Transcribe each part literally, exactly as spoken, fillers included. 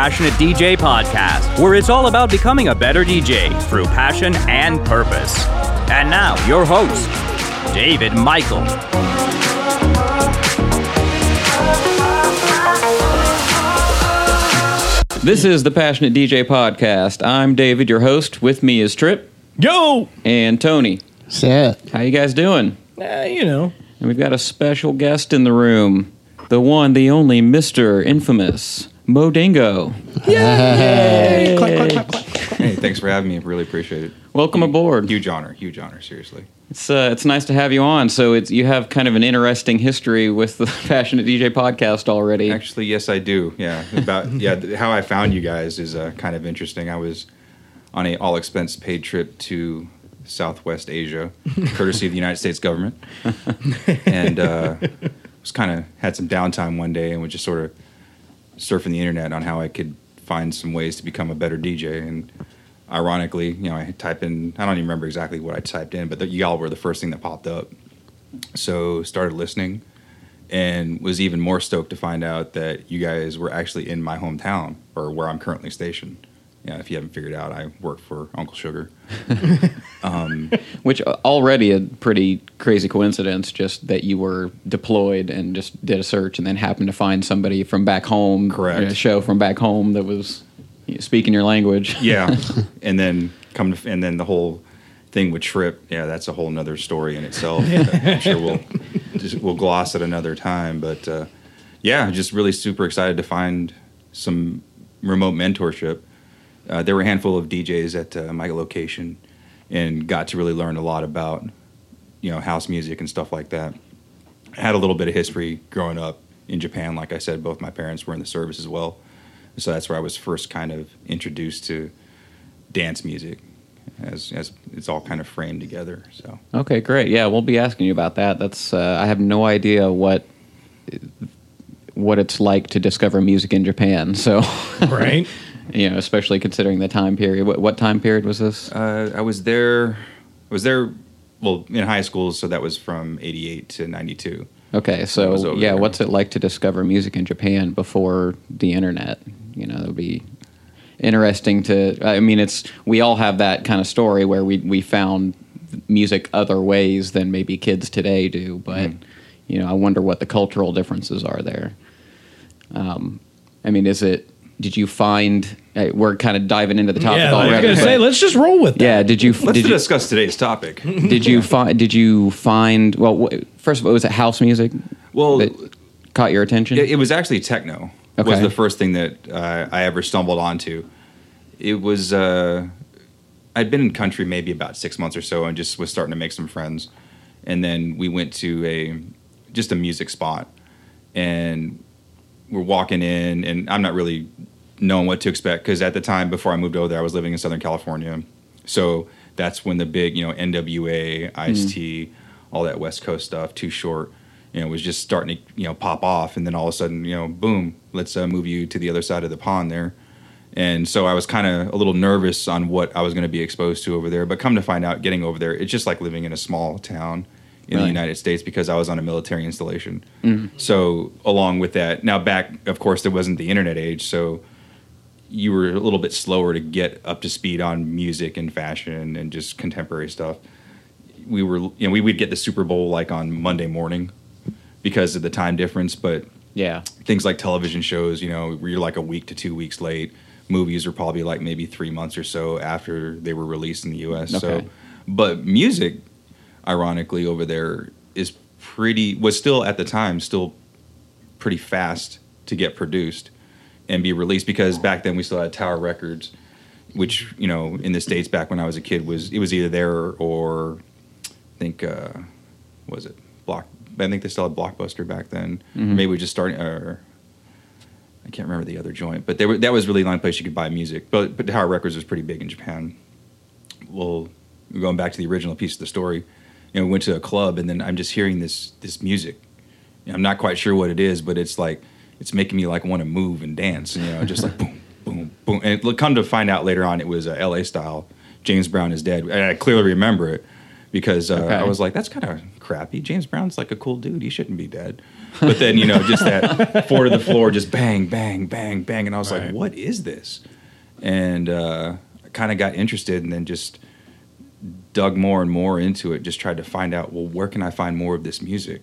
Passionate D J podcast, where it's all about becoming a better D J through passion and purpose. And now, your host, David Michael. This is the Passionate D J podcast. I'm David, your host. With me is Trip. Yo! And Tony. Set. How you guys doing? Uh, you know. And we've got a special guest in the room. The one, the only, Mister Infamous, Mo Dingo. Yay! Clap, clap, clap, clap. Hey, thanks for having me. I really appreciate it. Welcome huge, aboard. Huge honor. Huge honor, seriously. It's uh, it's nice to have you on. So it's you have kind of an interesting history with the Passionate D J podcast already. Actually, yes, I do. Yeah. About yeah, how I found you guys is uh, kind of interesting. I was on an all-expense-paid trip to Southwest Asia, courtesy of the United States government, and uh, was kind of had some downtime one day and was just sort of surfing the internet on how I could find some ways to become a better D J. And ironically, you know, I typed in, I don't even remember exactly what I typed in, but the, y'all were the first thing that popped up. So started listening and was even more stoked to find out that you guys were actually in my hometown or where I'm currently stationed. Yeah, if you haven't figured out, I work for Uncle Sugar. um, Which already a pretty crazy coincidence, just that you were deployed and just did a search and then happened to find somebody from back home. Correct. A show from back home that was speaking your language. Yeah, and then come to, and then the whole thing would trip. Yeah, that's a whole nother story in itself. I'm sure we'll, just, we'll gloss it another time. But uh, yeah, just really super excited to find some remote mentorship. Uh, there were a handful of D Js at uh, my location and got to really learn a lot about, you know, house music and stuff like that. I had a little bit of history growing up in Japan. Like I said, both my parents were in the service as well. So that's where I was first kind of introduced to dance music as as it's all kind of framed together. So okay, great. Yeah, we'll be asking you about that. That's uh, I have no idea what... what it's like to discover music in Japan. So, right. You know, especially considering the time period. What, what time period was this? Uh, I was there, I was there, well, in high school. So that was from eighty-eight to ninety-two. Okay. So yeah. There. What's it like to discover music in Japan before the internet? You know, that would be interesting to, I mean, it's, we all have that kind of story where we, we found music other ways than maybe kids today do, but mm. You know, I wonder what the cultural differences are there. Um, I mean, is it, did you find, uh, we're kind of diving into the topic yeah, already. I was going to say, let's just roll with that. Yeah, did you... Let's did you, discuss today's topic. Did you find, did you find, well, first of all, was it house music well, that caught your attention? It was actually techno. Okay. Was the first thing that uh, I ever stumbled onto. It was, uh, I'd been in country maybe about six months or so and just was starting to make some friends. And then we went to a... just a music spot, and we're walking in, and I'm not really knowing what to expect because at the time before I moved over there, I was living in Southern California, so that's when the big, you know, N W A, Ice-T, mm. all that West Coast stuff, Too Short, you know, was just starting to, you know, pop off, and then all of a sudden, you know, boom, let's uh, move you to the other side of the pond there, and so I was kind of a little nervous on what I was going to be exposed to over there, but come to find out, getting over there, it's just like living in a small town. In right. the United States, because I was on a military installation. Mm-hmm. So along with that, now back, of course, there wasn't the internet age, so you were a little bit slower to get up to speed on music and fashion and just contemporary stuff. We were, you know, we would get the Super Bowl like on Monday morning because of the time difference, but yeah, things like television shows, you know, you're like a week to two weeks late. Movies were probably like maybe three months or so after they were released in the U S. Okay. So, but music, ironically, over there is pretty was still at the time still pretty fast to get produced and be released because back then we still had Tower Records, which, you know, in the States back when I was a kid was it was either there or I think uh, was it Block? I think they still had Blockbuster back then. Mm-hmm. Maybe we just started. Uh, I can't remember the other joint, but they were that was really the only place you could buy music. But but Tower Records was pretty big in Japan. Well, going back to the original piece of the story. You know, we went to a club, and then I'm just hearing this this music. You know, I'm not quite sure what it is, but it's like it's making me like want to move and dance. You know, just like boom, boom, boom. And it, come to find out later on, it was uh, L A style. James Brown Is Dead. And I clearly remember it because uh, okay. I was like, that's kind of crappy. James Brown's like a cool dude. He shouldn't be dead. But then, you know, just that four to the floor, just bang, bang, bang, bang. And I was right. like, what is this? And uh, I kind of got interested and then just dug more and more into it, just tried to find out, well, where can I find more of this music?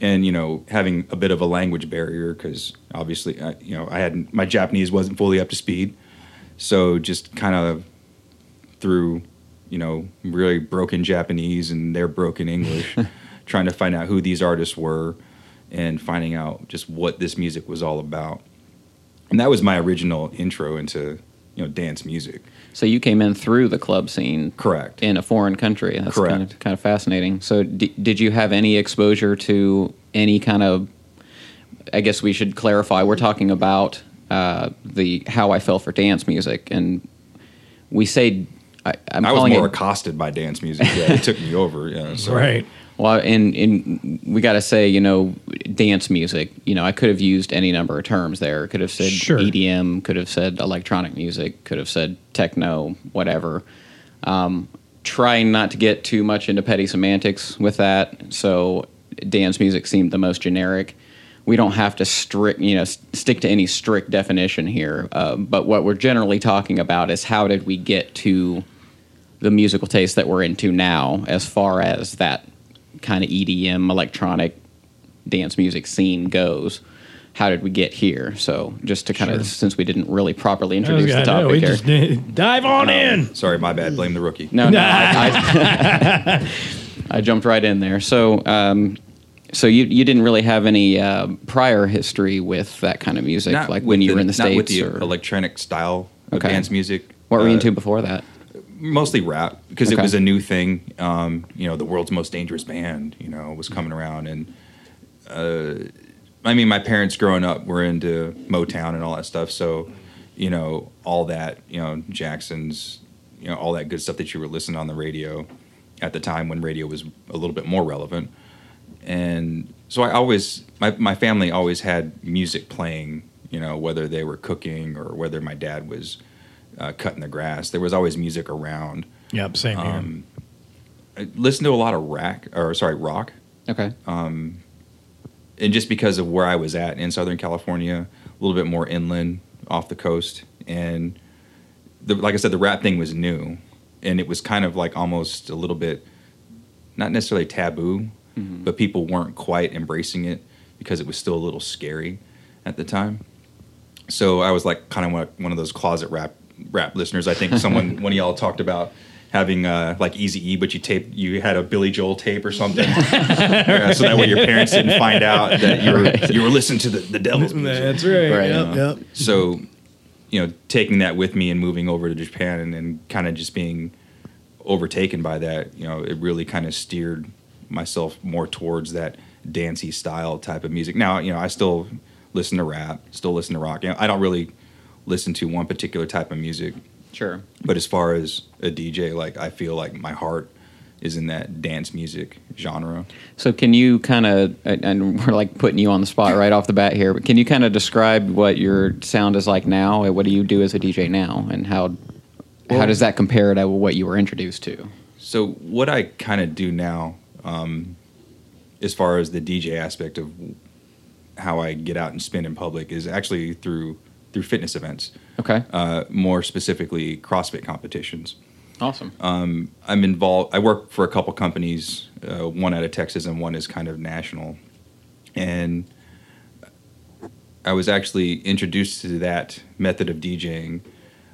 And, you know, having a bit of a language barrier because obviously, I, you know, I hadn't, my Japanese wasn't fully up to speed. So just kind of through, you know, really broken Japanese and their broken English, trying to find out who these artists were and finding out just what this music was all about. And that was my original intro into, you know, dance music. So you came in through the club scene. Correct. In a foreign country. That's Correct. Kind of, kind of fascinating. So d- did you have any exposure to any kind of, I guess we should clarify, we're talking about uh, the how I fell for dance music. And we say, I, I'm I was more it, accosted by dance music. Yeah, it took me over. Yeah, so. Right. Well, and, and we got to say, you know, dance music, you know, I could have used any number of terms there. Could have said sure. E D M, could have said electronic music, could have said techno, whatever. Um, trying not to get too much into petty semantics with that. So dance music seemed the most generic. We don't have to strict, you know, st- stick to any strict definition here. Uh, but what we're generally talking about is how did we get to the musical taste that we're into now as far as that kind of E D M electronic dance music scene goes. How did we get here? So just to kind sure. of, since we didn't really properly introduce the topic, no, we here, just dive on no, in. Sorry, my bad. Blame the rookie. No, no, I, I, I jumped right in there. So, um, so you you didn't really have any uh, prior history with that kind of music, not like when you the, were in the not States, with the or electronic style of okay. dance music. What were uh, you into before that? Mostly rap, because okay. it was a new thing. Um, you know, the world's most dangerous band, you know, was coming around. And, uh, I mean, my parents growing up were into Motown and all that stuff. So, you know, all that, you know, Jackson's, you know, all that good stuff that you were listening on the radio at the time when radio was a little bit more relevant. And so I always, my, my family always had music playing, you know, whether they were cooking or whether my dad was Uh, cutting the grass, there was always music around. Yep, same here. Um, I listened to a lot of rack, or sorry, rock. Okay. Um, and just because of where I was at in Southern California, a little bit more inland, off the coast, and the, like I said, the rap thing was new, and it was kind of like almost a little bit, not necessarily taboo, mm-hmm. but people weren't quite embracing it because it was still a little scary at the time. So I was like kind of one of those closet rap. Rap listeners, I think someone one of y'all talked about having uh, like Eazy-E, but you tape you had a Billy Joel tape or something, yeah, so that way your parents didn't find out that you were right. you were listening to the, the devil's music. That's right. right. Yep, yep. So, you know, taking that with me and moving over to Japan and, and kind of just being overtaken by that, you know, it really kind of steered myself more towards that dancey style type of music. Now, you know, I still listen to rap, still listen to rock. You know, I don't really listen to one particular type of music. Sure. But as far as a D J, like I feel like my heart is in that dance music genre. So can you kind of, and we're like putting you on the spot right off the bat here, but can you kind of describe what your sound is like now and what do you do as a D J now and how well, how does that compare to what you were introduced to? So what I kind of do now, um, as far as the D J aspect of how I get out and spin in public is actually through through fitness events. Okay. Uh, more specifically, CrossFit competitions. Awesome. Um, I'm involved, I work for a couple companies, uh, one out of Texas and one is kind of national. And I was actually introduced to that method of DJing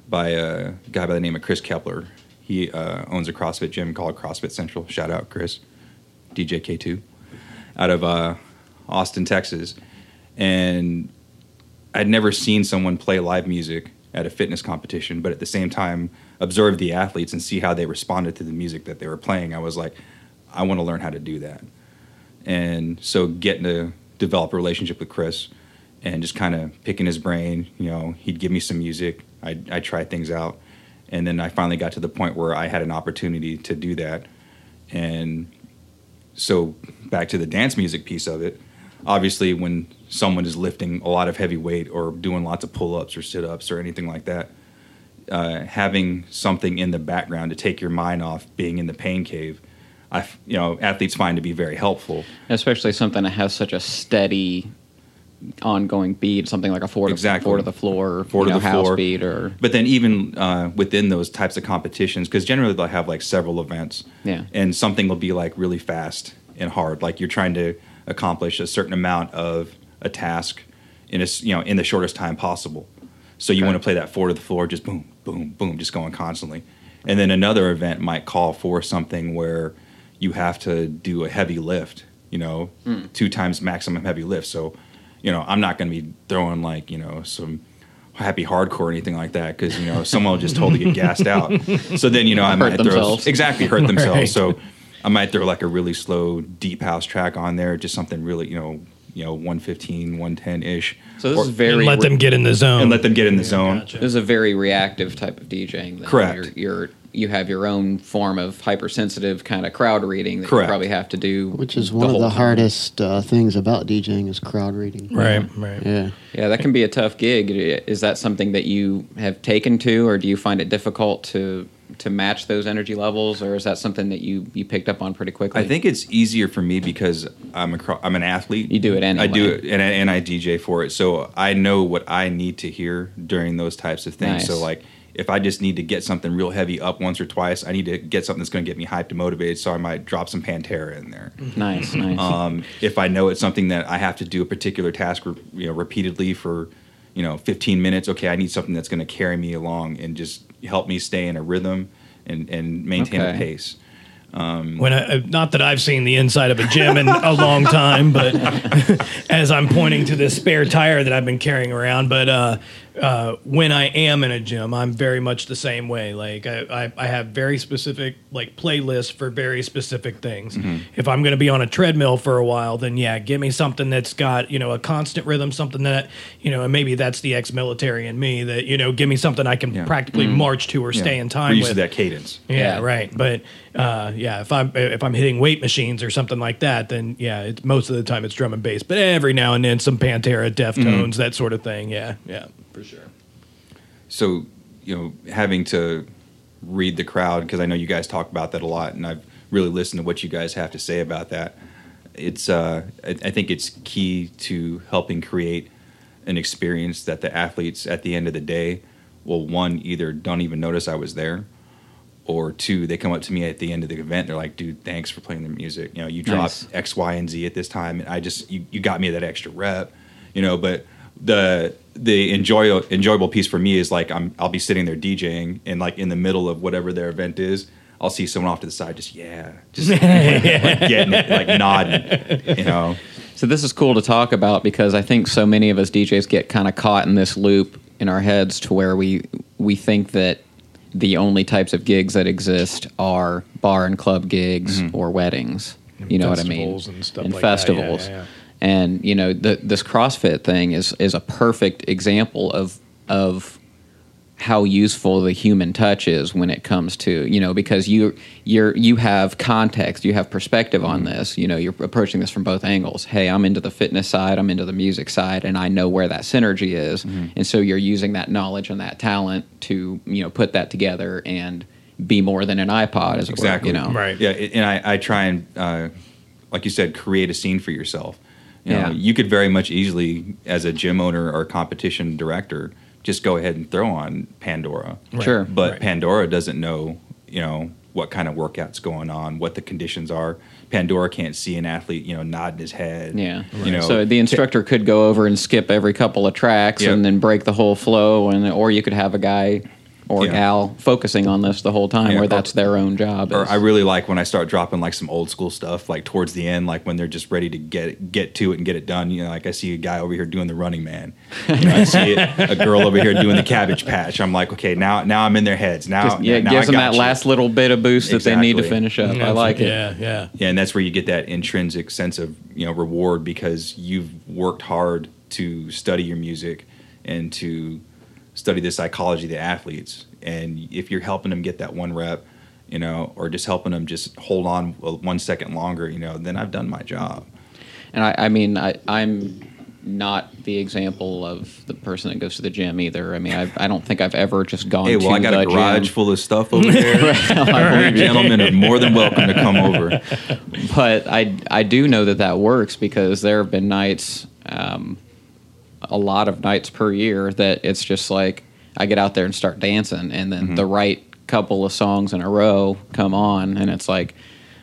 by a guy by the name of Chris Kepler. He uh, owns a CrossFit gym called CrossFit Central. Shout out, Chris. D J K two. Out of uh, Austin, Texas. And I'd never seen someone play live music at a fitness competition, but at the same time observe the athletes and see how they responded to the music that they were playing. I was like, I want to learn how to do that. And so getting to develop a relationship with Chris and just kind of picking his brain, you know, he'd give me some music. I'd, I'd try things out. And then I finally got to the point where I had an opportunity to do that. And so back to the dance music piece of it, obviously when someone is lifting a lot of heavy weight or doing lots of pull-ups or sit-ups or anything like that, uh, having something in the background to take your mind off being in the pain cave, I, you know, athletes find to be very helpful. Especially something that has such a steady, ongoing beat, something like a four to, exactly. four to the floor, four to know, the house floor. beat. Or But then even uh, within those types of competitions, because generally they'll have like several events, yeah. and something will be like really fast and hard. Like you're trying to accomplish a certain amount of a task in a, you know, in the shortest time possible. So you okay. want to play that four to the floor, just boom, boom, boom, just going constantly. And then another event might call for something where you have to do a heavy lift, you know, mm. two times maximum heavy lift. So, you know, I'm not going to be throwing like, you know, some happy hardcore or anything like that because, you know, someone will just totally get gassed out. So then, you know, I hurt might themselves. throw exactly hurt themselves. Right. So I might throw like a really slow deep house track on there, just something really, you know, you know, one fifteen, one ten ish. So this or, is very... And let re- them get in the zone. And let them get in the yeah, zone. Gotcha. This is a very reactive type of DJing. Though. Correct. You're, you're, you have your own form of hypersensitive kind of crowd reading that Correct. you probably have to do. Which is one the of the time. hardest uh, things about DJing is crowd reading. Right, yeah. right. Yeah. Yeah, that can be a tough gig. Is that something that you have taken to, or do you find it difficult to... to match those energy levels, or is that something that you, you picked up on pretty quickly? I think it's easier for me because I'm a, I'm an athlete. You do it anyway. I do it, and, and I D J for it, so I know what I need to hear during those types of things. Nice. So, like, if I just need to get something real heavy up once or twice, I need to get something that's going to get me hyped and motivated, so I might drop some Pantera in there. Nice, nice. Um, if I know it's something that I have to do a particular task, you know, repeatedly for, you know, fifteen minutes, okay, I need something that's going to carry me along and just help me stay in a rhythm and, and maintain okay. a pace. Um, when I, not that I've seen the inside of a gym in a long time, but as I'm pointing to this spare tire that I've been carrying around, but uh, uh, when I am in a gym, I'm very much the same way. Like I, I, I have very specific like playlists for very specific things. Mm-hmm. If I'm going to be on a treadmill for a while, then yeah, give me something that's got, you know, a constant rhythm, something that, you know, and maybe that's the ex-military in me that, you know, give me something I can yeah. practically mm-hmm. march to or yeah. stay in time We're used with. To that cadence. Yeah, yeah. right. But uh, yeah, if I'm if I'm hitting weight machines or something like that, then yeah, it's, most of the time it's drum and bass. But every now and then some Pantera, Deftones, mm-hmm. that sort of thing. Yeah, yeah, for sure. So, you know, having to read the crowd, because I know you guys talk about that a lot, and I've really listened to what you guys have to say about that. It's uh, I, I think it's key to helping create an experience that the athletes at the end of the day will, one, either don't even notice I was there, or two, they come up to me at the end of the event. They're like, "Dude, thanks for playing the music. You know, you dropped nice. X, Y, and Z at this time, and I just you, you got me that extra rep." You know, but the the enjoy, enjoyable piece for me is like I'm I'll be sitting there DJing, and like in the middle of whatever their event is, I'll see someone off to the side, just yeah, just like, like getting it, like nodding, you know. So this is cool to talk about because I think so many of us D Js get kind of caught in this loop in our heads to where we we think that the only types of gigs that exist are bar and club gigs mm-hmm. or weddings. And you know what I mean? And, stuff and like festivals. That. Yeah, yeah, yeah. And, you know, the, this CrossFit thing is, is a perfect example of of how useful the human touch is when it comes to, you know, because you you're you have context, you have perspective on mm-hmm. this. You know, you're approaching this from both angles. Hey, I'm into the fitness side, I'm into the music side, and I know where that synergy is. Mm-hmm. And so you're using that knowledge and that talent to, you know, put that together and be more than an iPod, as exactly. it were, you know. Right. Yeah, and I, I try and, uh, like you said, create a scene for yourself. You know, yeah. you could very much easily, as a gym owner or competition director, just go ahead and throw on Pandora. Right. Sure. But right. Pandora doesn't know, you know, what kind of workout's going on, what the conditions are. Pandora can't see an athlete, you know, nodding his head. Yeah. Right. You know, so the instructor could go over and skip every couple of tracks yep. and then break the whole flow, and or you could have a guy or yeah. gal focusing on this the whole time, yeah, where that's their own job. Or is. I really like when I start dropping like some old school stuff, like towards the end, like when they're just ready to get get to it and get it done. You know, like I see a guy over here doing the Running Man. You know, I see it, a girl over here doing the Cabbage Patch. I'm like, okay, now now I'm in their heads. Now, just, yeah, now it gives them that you. last little bit of boost exactly. that they need to finish up. Yeah, I like it. Yeah, yeah, yeah. And that's where you get that intrinsic sense of, you know, reward because you've worked hard to study your music and to study the psychology of the athletes, and if you're helping them get that one rep, you know, or just helping them just hold on one second longer, you know, then I've done my job. And I, I mean, I, I'm not the example of the person that goes to the gym either. I mean, I've, I don't think I've ever just gone. Hey, well, to I got a garage gym. Full of stuff over there. Well, I gentlemen are more than welcome to come over. But I, I do know that that works because there have been nights, um, a lot of nights per year that it's just like I get out there and start dancing, and then mm-hmm. the right couple of songs in a row come on, and it's like,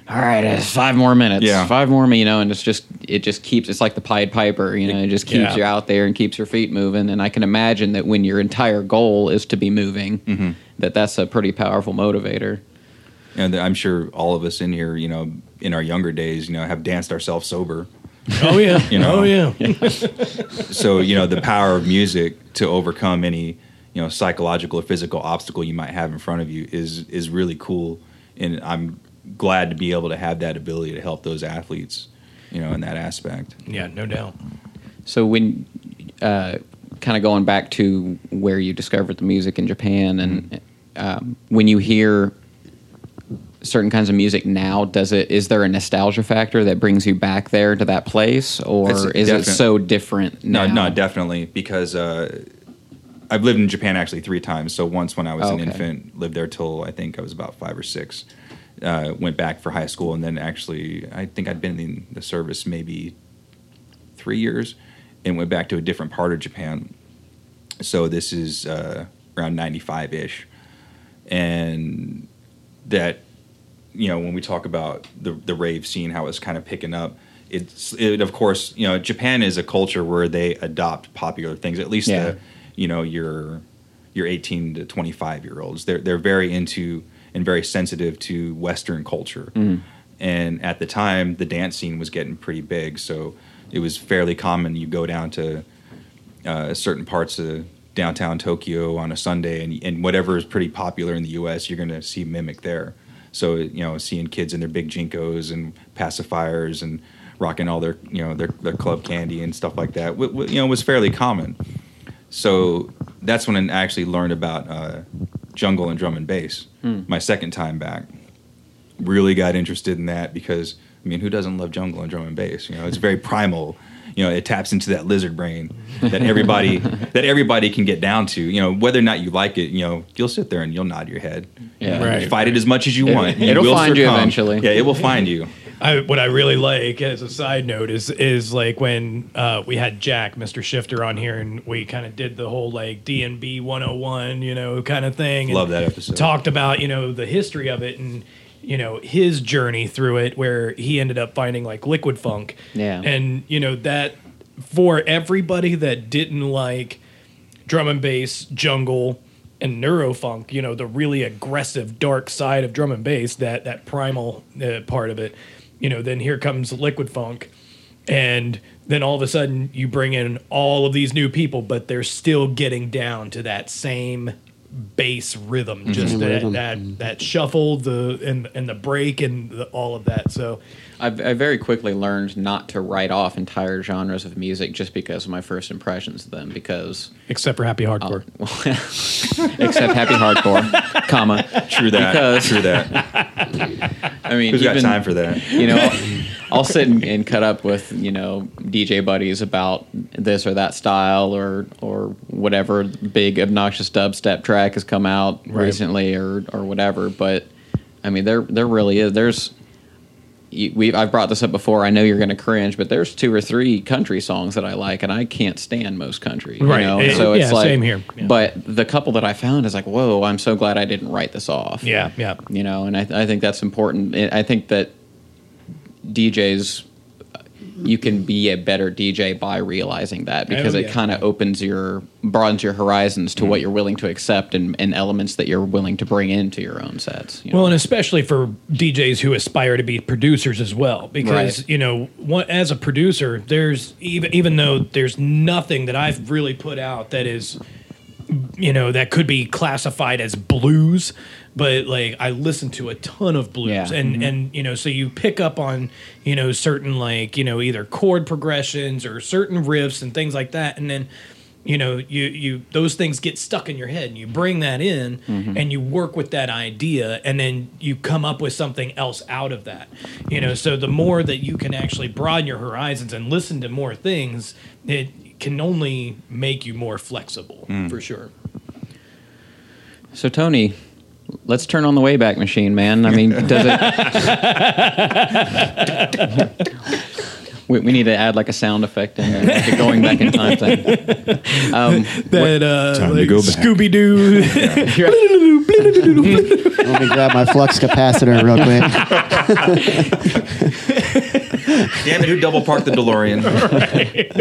all right, it's five more minutes, yeah. five more, you know, and it's just, it just keeps, it's like the Pied Piper, you know, it just keeps yeah. you out there and keeps your feet moving. And I can imagine that when your entire goal is to be moving, mm-hmm. that that's a pretty powerful motivator. And I'm sure all of us in here, you know, in our younger days, you know, have danced ourselves sober. Oh, yeah. you know? Oh, yeah. yeah. So, you know, the power of music to overcome any, you know, psychological or physical obstacle you might have in front of you is, is really cool. And I'm glad to be able to have that ability to help those athletes, you know, in that aspect. Yeah, no doubt. So when, uh, kind of going back to where you discovered the music in Japan, and um, when you hear certain kinds of music now, does it, is there a nostalgia factor that brings you back there to that place, or it's is defi- it so different now? No, no, definitely, because uh, I've lived in Japan actually three times. So once when I was okay. an infant, lived there till I think I was about five or six. Uh, went back for high school, and then actually I think I'd been in the service maybe three years and went back to a different part of Japan. So this is uh, around ninety-five-ish. And that, you know, when we talk about the, the rave scene, how it's kind of picking up, it's, it, of course, you know, Japan is a culture where they adopt popular things, at least, yeah. the, you know, your your eighteen to twenty-five-year-olds. They're They're very into... and very sensitive to Western culture. Mm. And at the time, the dance scene was getting pretty big, so it was fairly common. You go down to uh, certain parts of downtown Tokyo on a Sunday, and, and whatever is pretty popular in the U S, you're going to see mimic there. So, you know, seeing kids in their big jinkos and pacifiers and rocking all their, you know, their, their club candy and stuff like that, w- w- you know, was fairly common. So that's when I actually learned about... Uh, Jungle and drum and bass. Hmm. My second time back, really got interested in that because I mean, who doesn't love jungle and drum and bass? You know, it's very primal. You know, it taps into that lizard brain that everybody that everybody can get down to. You know, whether or not you like it, you know, you'll sit there and you'll nod your head. Yeah, right, you fight right. it as much as you it, want. It'll you will find succumb. You eventually. Yeah, it will find you. I, what I really like, as a side note, is is like when uh, we had Jack, Mister Shifter, on here, and we kind of did the whole like D and B one oh one, you know, kind of thing. Love that episode. Talked about, you know, the history of it and, you know, his journey through it, where he ended up finding like Liquid Funk. Yeah. And, you know, that for everybody that didn't like drum and bass, jungle, and Neurofunk, you know, the really aggressive, dark side of drum and bass, that, that primal uh, part of it. You know, then here comes Liquid Funk, and then all of a sudden you bring in all of these new people, but they're still getting down to that same bass rhythm, just mm-hmm. that, rhythm. that that shuffle, the and and the break, and the, all of that. So, I've, I very quickly learned not to write off entire genres of music just because of my first impressions of them. Because except for Happy Hardcore, well, except Happy Hardcore, comma true that, because, true that. I mean, who's even, got time for that? You know, I'll, I'll sit and, and cut up with, you know, D J buddies about this or that style or or whatever big obnoxious dubstep track has come out right. recently or or whatever. But I mean, there there really is. There's we I've brought this up before. I know you're going to cringe, but there's two or three country songs that I like, and I can't stand most country. Right. You know? it, so it's yeah, like, same here. Yeah. But the couple that I found is like, whoa, I'm so glad I didn't write this off. Yeah, yeah. You know, and I, I think that's important. I think that D Js, you can be a better D J by realizing that, because oh, yeah. it kind of opens your, broadens your horizons to mm-hmm. what you're willing to accept and, and elements that you're willing to bring into your own sets. You well, know? And especially for D Js who aspire to be producers as well, because, right. you know, one, as a producer, there's, even, even though there's nothing that I've really put out that is, you know, that could be classified as blues, but like I listen to a ton of blues yeah. and, mm-hmm. and, you know, so you pick up on, you know, certain like, you know, either chord progressions or certain riffs and things like that. And then, you know, you, you, those things get stuck in your head and you bring that in mm-hmm. and you work with that idea, and then you come up with something else out of that, you know, so the more that you can actually broaden your horizons and listen to more things, it, can only make you more flexible, mm. for sure. So, Tony, let's turn on the Wayback Machine, man. I mean, does it... we, we need to add, like, a sound effect in there, like a going back in time thing. Um, that, uh, time like to go back. Scooby-Doo. Let me grab my flux capacitor real quick. Damn it, who double parked the DeLorean? Right.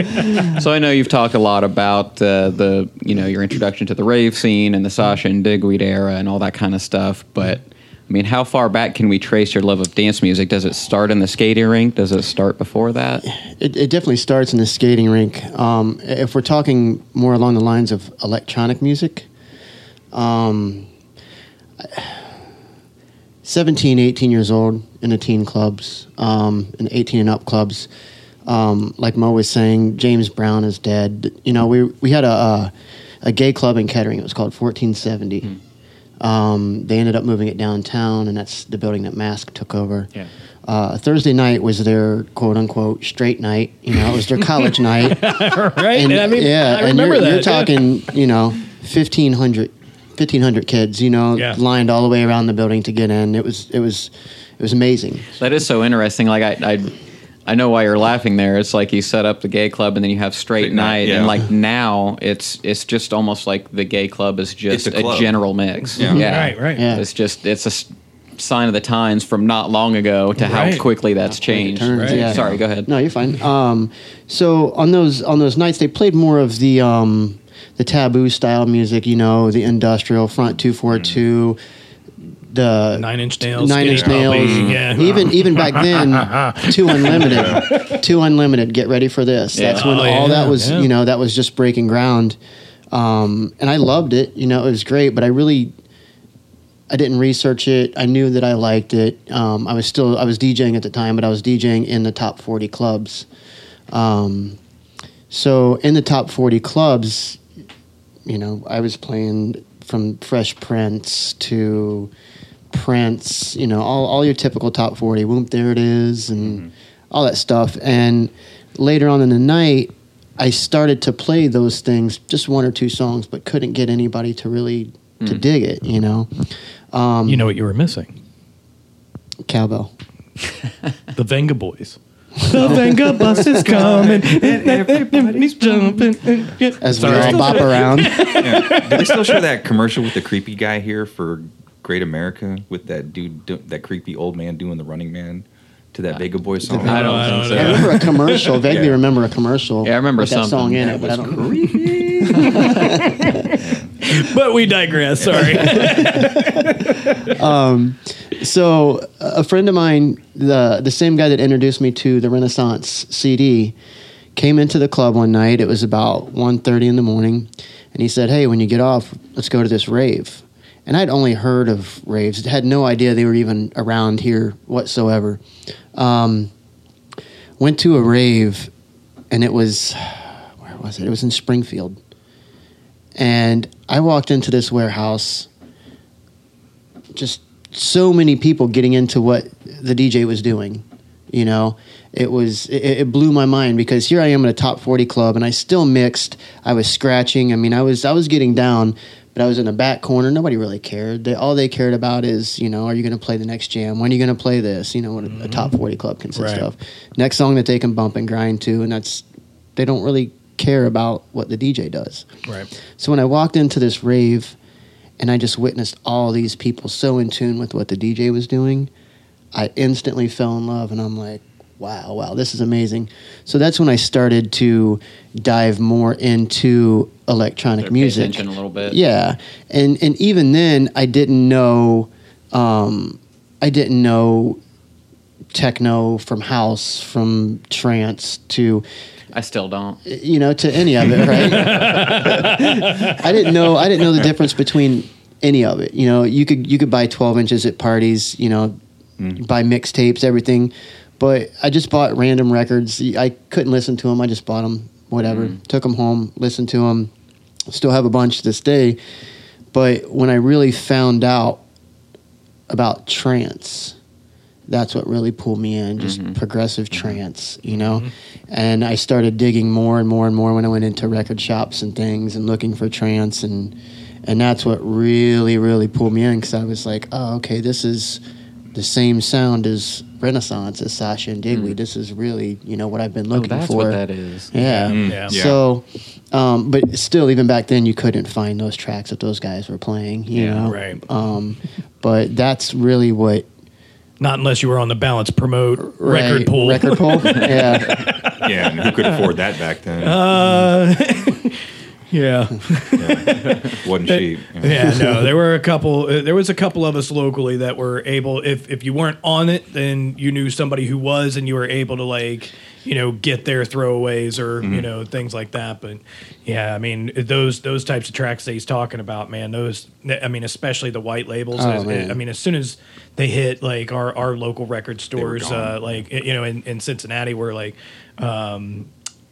So I know you've talked a lot about uh, the, you know, your introduction to the rave scene and the Sasha and Digweed era and all that kind of stuff, but I mean, how far back can we trace your love of dance music? Does it start in the skating rink? Does it start before that? It, it definitely starts in the skating rink. Um, if we're talking more along the lines of electronic music, um, seventeen, eighteen years old in the teen clubs, um, in eighteen and up clubs. Um, like Mo was saying, James Brown is dead. You know, we we had a a, a gay club in Kettering. It was called fourteen seventy. Mm. Um, they ended up moving it downtown, and that's the building that Mask took over. Yeah. Uh, Thursday night was their quote unquote straight night. You know, it was their college night. Right? And, and I mean, yeah, I remember and you're, that. You're talking, yeah. you know, fifteen hundred. fifteen hundred kids, you know, yeah. lined all the way around the building to get in. It was, it was, it was amazing. That is so interesting. Like I, I, I know why you're laughing there. It's like you set up the gay club and then you have straight, straight night, night yeah. and like now it's, it's just almost like the gay club is just a, a general mix. Yeah. yeah. Right. Right. Yeah. It's just, it's a sign of the times from not long ago to right. how quickly that's how changed. Turns, right. yeah. Sorry, go ahead. No, you're fine. Um, so on those, on those nights, they played more of the, um, the Taboo style music, you know, the Industrial, Front two forty-two, the Nine Inch Nails, Nine Inch Nails, yeah. even even back then, two Unlimited, two Unlimited, Get Ready For This. Yeah. That's when oh, all yeah, that was, yeah. you know, that was just breaking ground, um, and I loved it. You know, it was great, but I really, I didn't research it. I knew that I liked it. Um, I was still, I was DJing at the time, but I was DJing in the top forty clubs. Um, so in the top forty clubs. You know, I was playing from Fresh Prince to Prince, you know, all, all your typical top forty, Whoop There It Is, and mm-hmm. all that stuff. And later on in the night, I started to play those things, just one or two songs, but couldn't get anybody to really mm. to dig it, you know. Um, you know what you were missing? Cowbell. The Venga Boys. The Venga bus is coming, and everybody's jumping. As we all bop around. Yeah. Do they still show that commercial with the creepy guy here for Great America with that dude, do, that creepy old man doing the Running Man to that Venga Boy song? I don't, I don't know. I remember a commercial. Vaguely yeah. remember a commercial. Yeah, I remember with something. That song in that it, but I don't know. But we digress. Sorry. um. So a friend of mine, the the same guy that introduced me to the Renaissance C D, came into the club one night. It was about one thirty in the morning, and he said, "Hey, when you get off, let's go to this rave." And I'd only heard of raves, had no idea they were even around here whatsoever. Um, went to a rave, and it was, where was it? It was in Springfield. And I walked into this warehouse, just so many people getting into what the D J was doing, you know, it was, it, it blew my mind because here I am in a top forty club and I still mixed. I was scratching. I mean, I was, I was getting down, but I was in the back corner. Nobody really cared. They, all they cared about is, you know, are you going to play the next jam? When are you going to play this? You know, what a, a top forty club consists right. of. Next song that they can bump and grind to. And that's, they don't really care about what the D J does. Right. So when I walked into this rave, and I just witnessed all these people so in tune with what the D J was doing, I instantly fell in love. And I'm like, wow, wow, this is amazing. So that's when I started to dive more into electronic music. Pay attention a little bit. Yeah. And and even then, I didn't know, um, I didn't know techno from house, from trance to... I still don't. You know, to any of it, right? I didn't know I didn't know the difference between any of it. You know, you could you could buy twelve inches at parties, you know, mm. buy mixtapes, everything. But I just bought random records. I couldn't listen to them. I just bought them, whatever. Mm. Took them home, listened to them. Still have a bunch to this day. But when I really found out about trance that's what really pulled me in, just mm-hmm. progressive trance, you know? Mm-hmm. And I started digging more and more and more when I went into record shops and things and looking for trance, and and that's what really, really pulled me in, because I was like, oh, okay, this is the same sound as Renaissance, as Sasha and Digweed. Mm-hmm. This is really, you know, what I've been looking oh, that's for. That's what that is. Yeah. Mm-hmm. yeah. So, um, but still, even back then, you couldn't find those tracks that those guys were playing, you yeah, know? Right. Um, but that's really what... Not unless you were on the balance promote right. record pool. Record pool, yeah. Yeah, and who could afford that back then? Uh, yeah. yeah. Wasn't cheap. Yeah, no, there were a couple, uh, there was a couple of us locally that were able, if, if you weren't on it, then you knew somebody who was, and you were able to, like, you know, get their throwaways or, mm-hmm. you know, things like that. But, yeah, I mean, those those types of tracks that he's talking about, man, those, I mean, especially the white labels. Oh, as, I mean, as soon as... they hit like our, our local record stores, uh, like, you know, in, in Cincinnati were like um,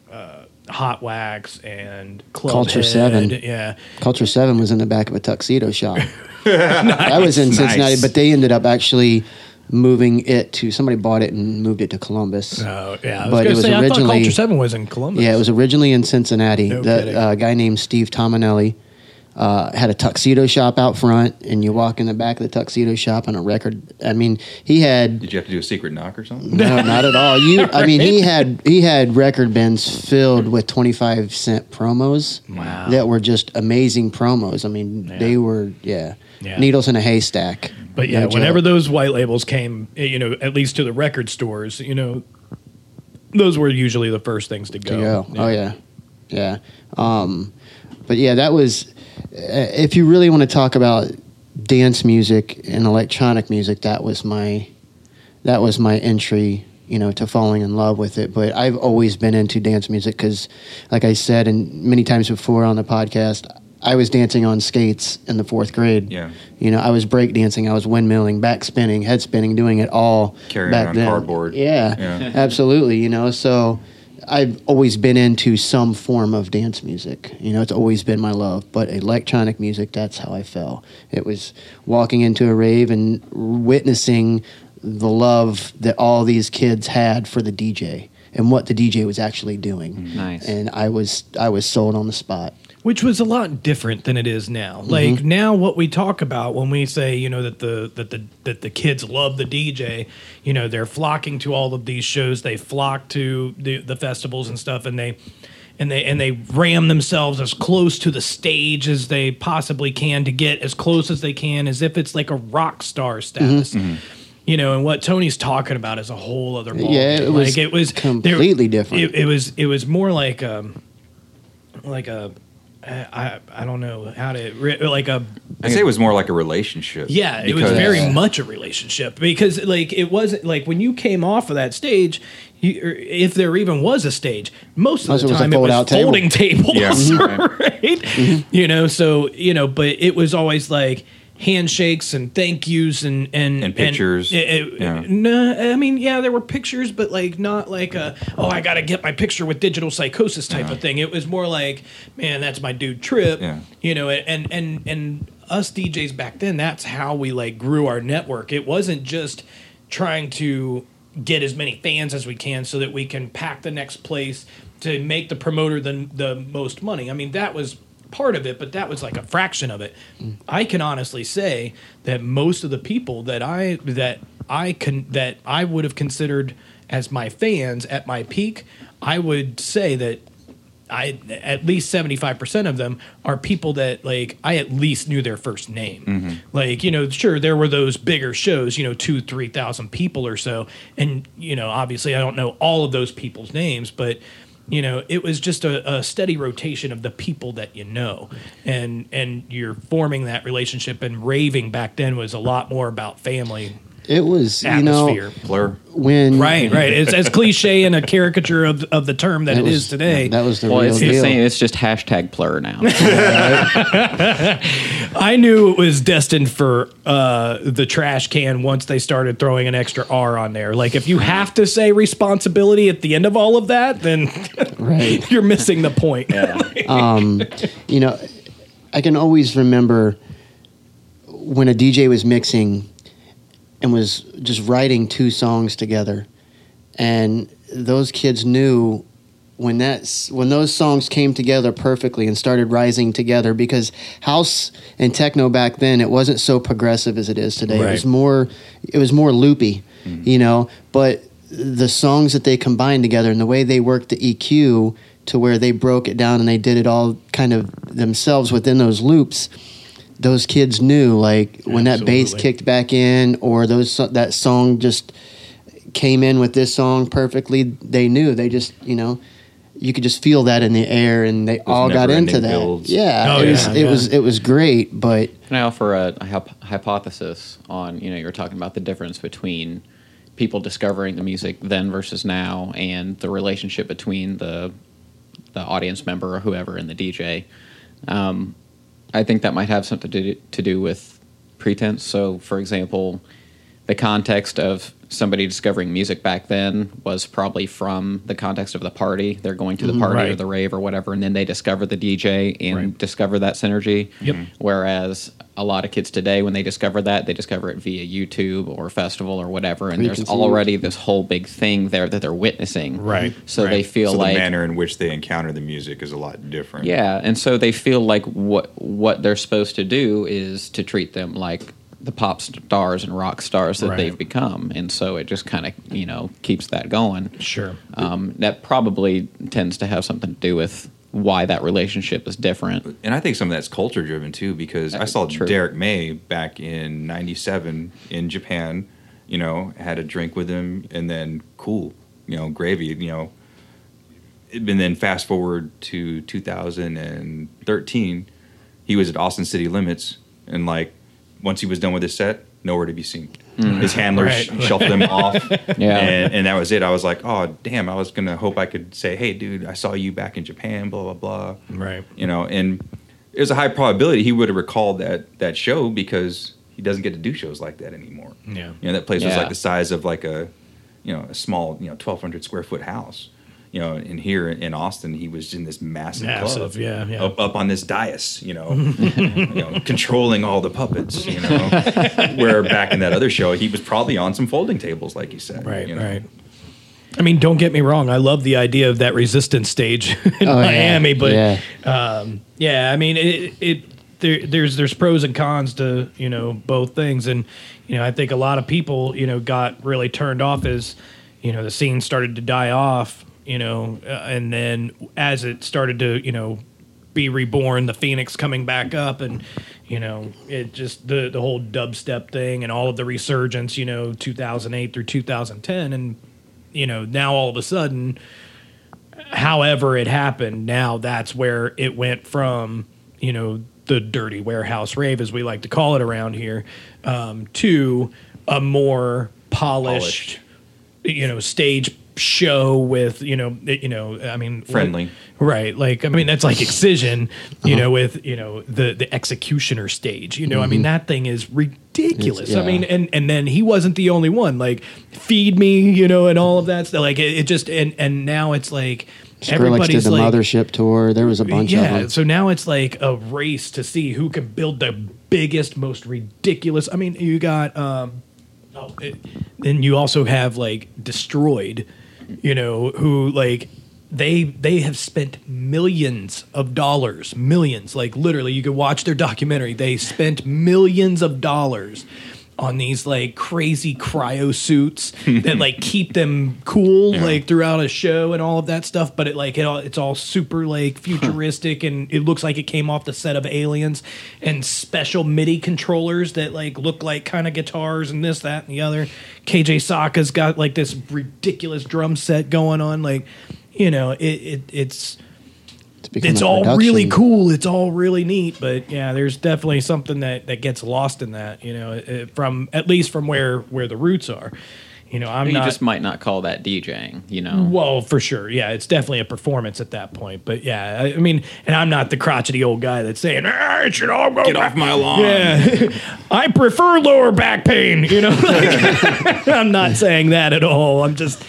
uh, Hot Wax and Club Culture Head. Seven. Yeah, Culture Seven was in the back of a tuxedo shop. nice, I was in Cincinnati, nice. But they ended up actually moving it to somebody bought it and moved it to Columbus. Oh yeah, I was but it was say, originally I thought Culture Seven was in Columbus. Yeah, it was originally in Cincinnati. No the, uh, a guy named Steve Tominelli. Uh, had a tuxedo shop out front, and you walk in the back of the tuxedo shop on a record. I mean, he had. Did you have to do a secret knock or something? No, not at all. You, I mean, he had he had record bins filled with twenty-five cent promos. Wow. That were just amazing promos. I mean, yeah. they were yeah. yeah needles in a haystack. But yeah, no whenever joke. Those white labels came, you know, at least to the record stores, you know, those were usually the first things to go. To go. Yeah. Oh yeah, yeah. Um, but yeah, that was. If you really want to talk about dance music and electronic music, that was my that was my entry, you know, to falling in love with it. But I've always been into dance music because, like I said, and many times before on the podcast, I was dancing on skates in the fourth grade. Yeah, you know, I was breakdancing, I was windmilling, back spinning, head spinning, doing it all. Carrying back on then. Cardboard. Yeah, yeah. absolutely. You know, so. I've always been into some form of dance music. You know, it's always been my love. But electronic music, that's how I fell. It was walking into a rave and witnessing the love that all these kids had for the D J and what the D J was actually doing. Nice. And I was I was sold on the spot. Which was a lot different than it is now. Like mm-hmm. now, what we talk about when we say, you know, that the that the that the kids love the D J, you know, they're flocking to all of these shows. They flock to the, the festivals and stuff, and they and they and they ram themselves as close to the stage as they possibly can to get as close as they can, as if it's like a rock star status. Mm-hmm. Mm-hmm. You know, and what Tony's talking about is a whole other ball. Yeah, it was, like it was completely there, different. It, it was it was more like a, like a. I I don't know how to like a. I'd say it was more like a relationship. Yeah, it was very much a relationship because like it wasn't like when you came off of that stage, you, if there even was a stage, most of the time it was folding tables, yeah. mm-hmm. right? Mm-hmm. You know, so you know, but it was always like. Handshakes and thank yous and and, and pictures. And it, it, yeah. No, I mean, yeah, there were pictures, but like not like a oh, I gotta get my picture with digital psychosis type yeah. of thing. It was more like, man, that's my dude Trip. Yeah. You know, and and and us D Js back then, that's how we like grew our network. It wasn't just trying to get as many fans as we can so that we can pack the next place to make the promoter the the most money. I mean, that was. Part of it, but that was like a fraction of it. I can honestly say that most of the people that I that I can that I would have considered as my fans at my peak, I would say that I at least seventy-five percent of them are people that like I at least knew their first name. Mm-hmm. Like, you know, sure there were those bigger shows, you know, two, three thousand people or so, and you know, obviously I don't know all of those people's names, but you know, it was just a, a steady rotation of the people that you know, and and you're forming that relationship. And raving back then was a lot more about family. It was atmosphere, you know, blur. When right, right. It's as cliche and a caricature of of the term that, that it was, is today. That was the well, real it's, deal. It's, saying, it's just hashtag blur now. Yeah, right? I knew it was destined for uh, the trash can once they started throwing an extra R on there. Like if you have to say responsibility at the end of all of that, then right. you're missing the point. Yeah. um, you know, I can always remember when a D J was mixing. and was just writing two songs together. And those kids knew when that's when those songs came together perfectly and started rising together, because house and techno back then, it wasn't so progressive as it is today. Right. It was more it was more loopy, mm-hmm. you know, but the songs that they combined together and the way they worked the E Q to where they broke it down and they did it all kind of themselves within those loops, those kids knew, like, yeah, when that absolutely. bass kicked back in, or those that song just came in with this song perfectly, they knew. They just, you know, you could just feel that in the air, and they all got into that. Builds. Yeah, oh, it, yeah, was, yeah. it was it was great. But can I offer a, a hypothesis on, you know, you were talking about the difference between people discovering the music then versus now, and the relationship between the the audience member or whoever and the D J. Um, I think that might have something to do, to do with pretense. So, for example, the context of somebody discovering music back then was probably from the context of the party. They're going to the party right. or the rave or whatever, and then they discover the D J and right. discover that synergy. Yep. Whereas a lot of kids today, when they discover that, they discover it via YouTube or festival or whatever, and there's already this whole big thing there that they're witnessing. Right. So right. they feel so like... the manner in which they encounter the music is a lot different. Yeah, and so they feel like what what they're supposed to do is to treat them like the pop stars and rock stars that right. they've become. And so it just kind of, you know, keeps that going. Sure. Um, that probably tends to have something to do with why that relationship is different. And I think some of that's culture-driven, too, because that's I saw true. Derek May back in ninety-seven in Japan, you know, had a drink with him, and then cool, you know, gravy, you know. And then fast forward to two thousand thirteen, he was at Austin City Limits, and, like, once he was done with his set, nowhere to be seen. Mm. His handlers right. shelved him off, yeah. and, and that was it. I was like, oh, damn, I was going to hope I could say, hey, dude, I saw you back in Japan, blah, blah, blah. Right. You know, and it was a high probability he would have recalled that that show, because he doesn't get to do shows like that anymore. Yeah. You know, that place yeah. was like the size of like a, you know, a small, you know, twelve hundred square foot house. You know, and here in Austin, he was in this massive, massive club, yeah, yeah. Up, up on this dais, you know, you know, controlling all the puppets, you know, where back in that other show, he was probably on some folding tables, like you said. Right, you know? Right. I mean, don't get me wrong. I love the idea of that resistance stage in oh, Miami, yeah. but, yeah. Um, yeah, I mean, it, it there, there's there's pros and cons to, you know, both things. And, you know, I think a lot of people, you know, got really turned off as, you know, the scene started to die off. You know, uh, and then as it started to, you know, be reborn, the Phoenix coming back up, and, you know, it just the, the whole dubstep thing and all of the resurgence, you know, two thousand eight through two thousand ten. And, you know, now all of a sudden, however it happened, now that's where it went from, you know, the dirty warehouse rave, as we like to call it around here, um, to a more polished, polished. you know, stage show with, you know, you know, I mean, friendly, what, right? Like, I mean, that's like Excision, you uh-huh. know, with, you know, the the Executioner stage, you know, mm-hmm. I mean, that thing is ridiculous. Yeah. I mean, and and then he wasn't the only one, like Feed Me, you know, and all of that stuff. Like it, it just and and now it's like everybody's did the like, Mothership tour. There was a bunch yeah, of them. So now it's like a race to see who can build the biggest, most ridiculous. I mean, you got um, oh, it, then you also have like Destroyed. You know, who like they they have spent millions of dollars, millions, like literally you could watch their documentary. They spent millions of dollars on these like crazy cryo suits that like keep them cool yeah. like throughout a show and all of that stuff. But it like it all, it's all super like futuristic huh. and it looks like it came off the set of Aliens, and special MIDI controllers that like look like kind of guitars and this, that, and the other. K J Saka's got like this ridiculous drum set going on. Like, you know, it, it it's it's, it's all production. Really cool. It's all really neat. But yeah, there's definitely something that, that gets lost in that, you know, it, from at least from where, where the roots are. You know, I'm you not, just might not call that DJing, you know. Well, for sure. Yeah, it's definitely a performance at that point. But yeah, I, I mean, and I'm not the crotchety old guy that's saying, ah, it should all go get back. Off my lawn. Yeah. I prefer lower back pain, you know. Like, I'm not saying that at all. I'm just,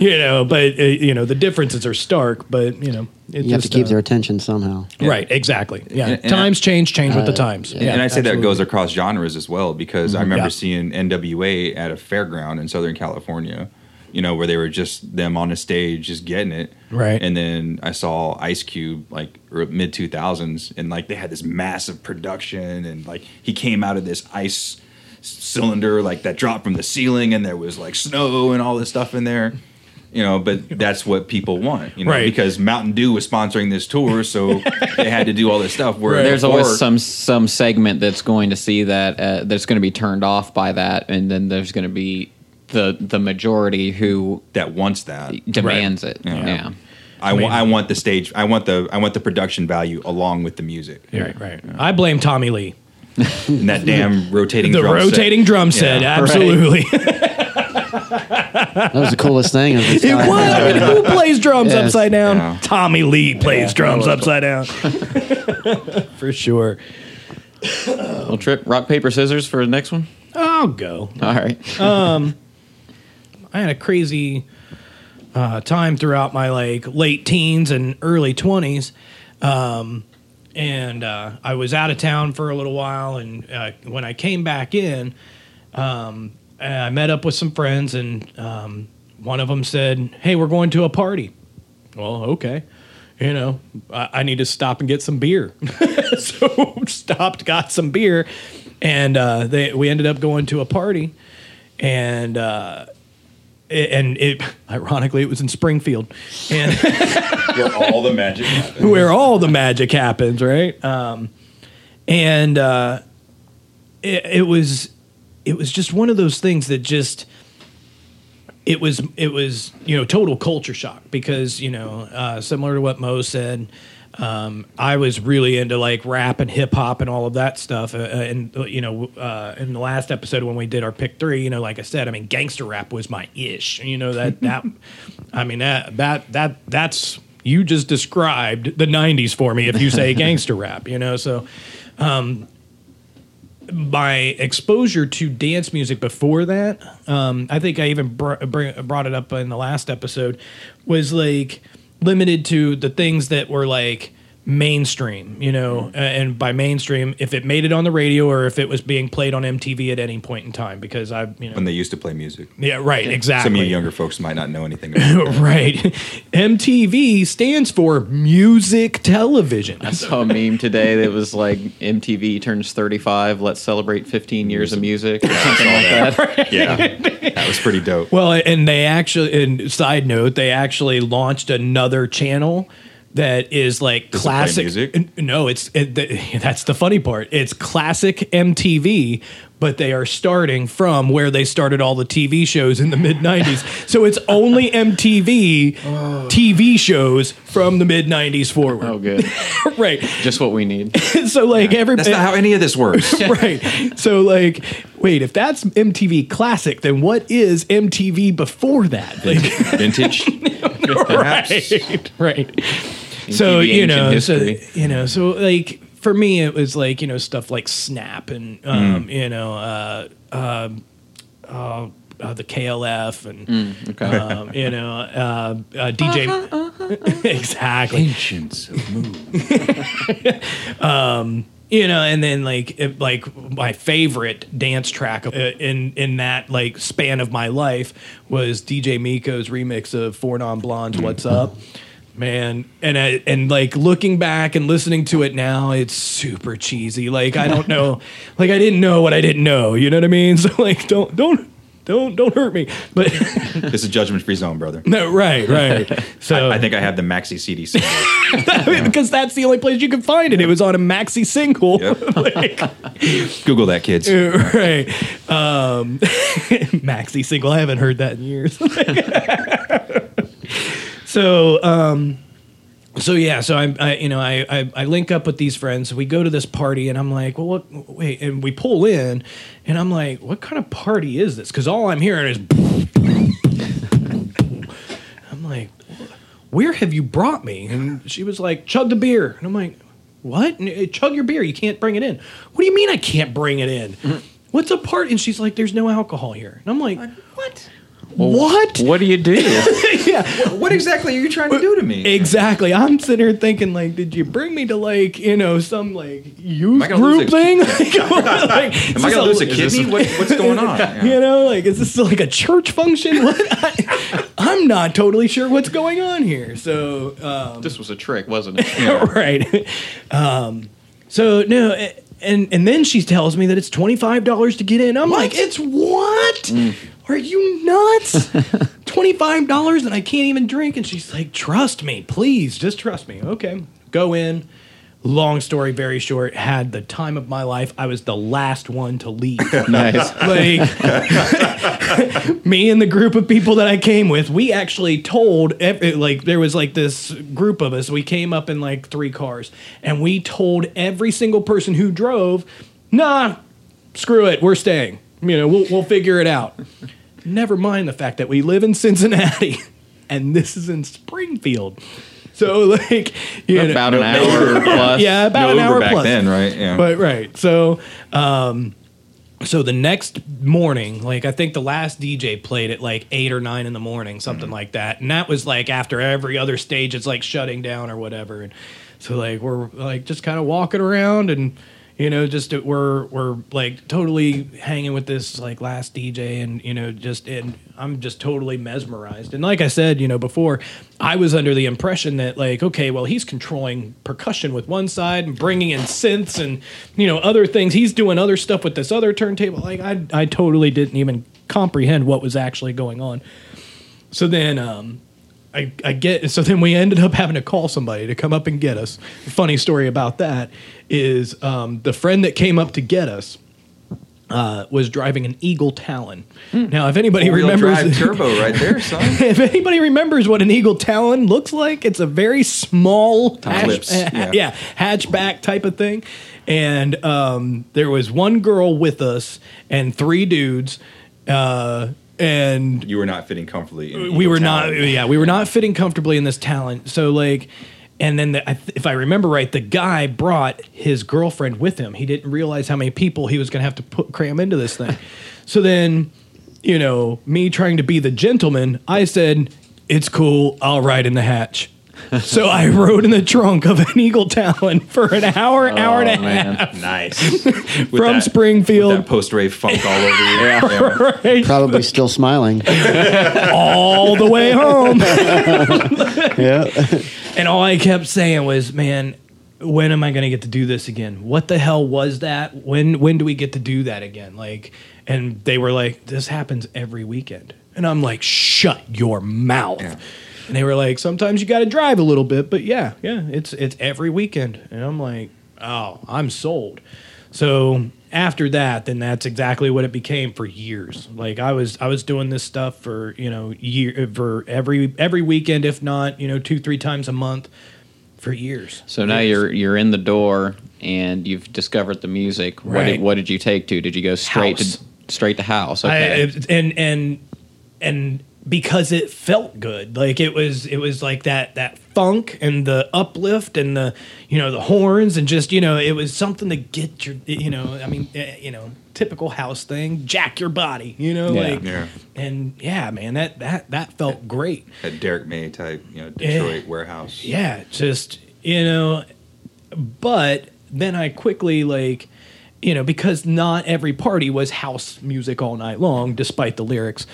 you know, but, uh, you know, the differences are stark, but, you know. It you just, have to keep uh, their attention somehow. Yeah. Right, exactly. Yeah, and, and times I, change, change uh, with the times. Yeah, yeah, and I say absolutely. That goes across genres as well, because mm-hmm. I remember yeah. seeing N W A at a fairground in Southern California, you know, where they were just them on a stage just getting it. Right. And then I saw Ice Cube, like, mid two thousands, and, like, they had this massive production, and, like, he came out of this ice cylinder, like, that dropped from the ceiling, and there was, like, snow and all this stuff in there. You know, but that's what people want, you know, right. because Mountain Dew was sponsoring this tour, so they had to do all this stuff. Where right. there's always or, some some segment that's going to see that uh, that's going to be turned off by that, and then there's going to be the the majority who that wants that demands right. it. Yeah, yeah. I, I, mean, w- I want the stage. I want the I want the production value along with the music. Yeah, right, right. Yeah. I blame Tommy Lee and that damn rotating the drum rotating set. drum set. Yeah. Absolutely. Right. That was the coolest thing. Of this it was. I mean, who plays drums yes. upside down? Yeah. Tommy Lee plays yeah, drums upside down. For sure. Well, Trip, rock, paper, scissors for the next one? I'll go. All right. um, I had a crazy uh, time throughout my like late teens and early twenties. Um, and uh, I was out of town for a little while. And uh, when I came back in... Um, I met up with some friends, and um, one of them said, hey, we're going to a party. Well, okay. You know, I, I need to stop and get some beer. So stopped, got some beer, and uh, they, we ended up going to a party. And uh, it, and it, ironically, it was in Springfield. And where all the magic happens. Where all the magic happens, right? Um, and uh, it, it was... It was just one of those things that just, it was, it was, you know, total culture shock because, you know, uh, similar to what Mo said, um, I was really into like rap and hip hop and all of that stuff. Uh, and, you know, uh, in the last episode when we did our pick three, you know, like I said, I mean, gangster rap was my ish, you know, that, that, I mean, that, that, that, that's, you just described the nineties for me if you say gangster rap, you know, so, um, my exposure to dance music before that, um, I think I even br- br- brought it up in the last episode, was like limited to the things that were like mainstream, you know, and by mainstream, if it made it on the radio or if it was being played on M T V at any point in time, because I, you know, when they used to play music. Yeah, right, exactly. Some of you younger folks might not know anything about that. Right. M T V stands for music television. I saw a meme today that was like M T V turns thirty-five, let's celebrate fifteen years of music or something like that. Yeah. That was pretty dope. Well, and they actually, and side note, they actually launched another channel that is like Does classic it play music? No, it's it, th- that's the funny part. It's classic M T V, but they are starting from where they started all the T V shows in the mid nineties. So it's only M T V oh. T V shows from the mid nineties forward. Oh, good. Right. Just what we need. So like yeah. every That's not how any of this works. Right. So like wait, if that's M T V classic, then what is M T V before that? Like vintage. Right. Right. So, you know, so, you know, so like for me, it was like, you know, stuff like Snap and, um, mm. you know, uh, uh, uh, uh, the K L F and, mm, okay. um, you know, uh, uh, D J. Uh-huh, uh-huh, uh-huh. Exactly. Ancients of mood. um, you know, and then like, it, like my favorite dance track in, in that like span of my life was D J Miko's remix of Four Non Blondes. Mm. What's Up? Man, and I, and like looking back and listening to it now, it's super cheesy. Like I don't know, like I didn't know what I didn't know. You know what I mean? So like, don't don't don't don't hurt me. But this is judgment-free zone, brother. No, right, right. So I, I think I have the maxi C D single because that's the only place you could find it. It was on a maxi single. Yep. Like, Google that, kids. Right, um, maxi single. I haven't heard that in years. So, um, so yeah, so I, I you know, I, I, I link up with these friends. We go to this party, and I'm like, well, what, wait, and we pull in, and I'm like, what kind of party is this? Because all I'm hearing is, I'm like, where have you brought me? And she was like, chug the beer. And I'm like, what? Chug your beer. You can't bring it in. What do you mean I can't bring it in? What's a party? And she's like, there's no alcohol here. And I'm like, what? well, what? What do you do? Yeah. What exactly are you trying to do to me? Exactly. I'm sitting here thinking, like, did you bring me to, like, you know, some, like, youth group thing? Like, like, am I going to lose a kidney? What, what's going on? Yeah. You know, like, is this, like, a church function? What? I, I'm not totally sure what's going on here. So um, this was a trick, wasn't it? Yeah. Right. Um, so, no... It, And and then she tells me that it's twenty-five dollars to get in. I'm what? like, it's what? Mm. Are you nuts? twenty-five dollars and I can't even drink. And she's like, trust me, please, just trust me. Okay, go in. Long story very short, had the time of my life. I was the last one to leave. Nice. Like, me and the group of people that I came with, we actually told, every, like, there was, like, this group of us. We came up in, like, three cars, and we told every single person who drove, nah, screw it, we're staying. You know, we'll, we'll figure it out. Never mind the fact that we live in Cincinnati, and this is in Springfield. So, like, you about know, an hour plus. Yeah, about no an hour back plus. Then, right? Yeah. But right. So, um, so the next morning, like, I think the last D J played at like eight or nine in the morning, something mm-hmm. like that, and that was like after every other stage, it's like shutting down or whatever. And so, like, we're like just kind of walking around, and you know, just we're we're like totally hanging with this like last D J, and you know, just and I'm just totally mesmerized. And like I said, you know, before, I was under the impression that like, okay, well, he's controlling percussion with one side and bringing in synths and you know other things. He's doing other stuff with this other turntable. Like I I totally didn't even comprehend what was actually going on. So then. um I, I get so then we ended up having to call somebody to come up and get us. The funny story about that is um, the friend that came up to get us uh, was driving an Eagle Talon. Mm. Now, if anybody All-wheel remembers, drive turbo right there, son. If anybody remembers what an Eagle Talon looks like, it's a very small hatch, uh, yeah. yeah, hatchback type of thing. And um, there was one girl with us and three dudes. Uh, And you were not fitting comfortably. In we were talent. not, yeah, we were not fitting comfortably in this Talon. So like, and then the, if I remember right, the guy brought his girlfriend with him. He didn't realize how many people he was going to have to put cram into this thing. So then, you know, me trying to be the gentleman, I said, "It's cool. I'll ride in the hatch." So I rode in the trunk of an Eagle Talon for an hour, oh, hour and a man. half. Nice. From that, Springfield. With that post-rave funk all over you. Yeah. Right. Probably still smiling. All the way home. Yeah. And all I kept saying was, man, when am I going to get to do this again? What the hell was that? When when do we get to do that again? Like, and they were like, this happens every weekend. And I'm like, shut your mouth. Yeah. And they were like, sometimes you got to drive a little bit, but yeah, yeah, it's it's every weekend. And I'm like, oh, I'm sold. So after that, then that's exactly what it became for years. Like I was I was doing this stuff for, you know, year for every every weekend, if not, you know, two, three times a month for years. So now years. you're you're in the door and you've discovered the music. Right. What did, what did you take to? Did you go straight house. to straight to house? Okay. I, and and and because it felt good. Like it was it was like that that funk and the uplift and the you know the horns and just you know it was something to get your you know I mean you know typical house thing, jack your body, you know yeah. like yeah. and yeah man that that that felt great. That Derek May type, you know, Detroit uh, warehouse. Yeah, just you know but then I quickly like You know, because not every party was house music all night long, despite the lyrics.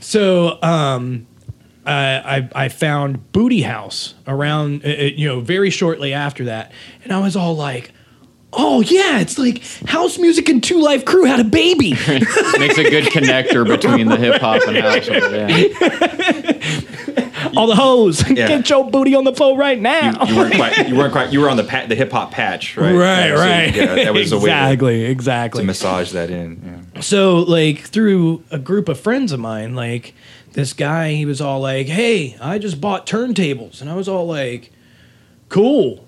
So um, I, I I found Booty House around, uh, you know, very shortly after that. And I was all like, oh, yeah, it's like house music and Two Live Crew had a baby. Makes a good connector between the hip-hop and house. Yeah. All the hoes, yeah. Get your booty on the floor right now. You, you weren't quite. You weren't quite. You were on the pa- the hip hop patch, right? Right, so, right. Yeah, that was exactly, a way to, exactly. To massage that in. Yeah. So, like, through a group of friends of mine, like this guy, he was all like, "Hey, I just bought turntables," and I was all like, "Cool,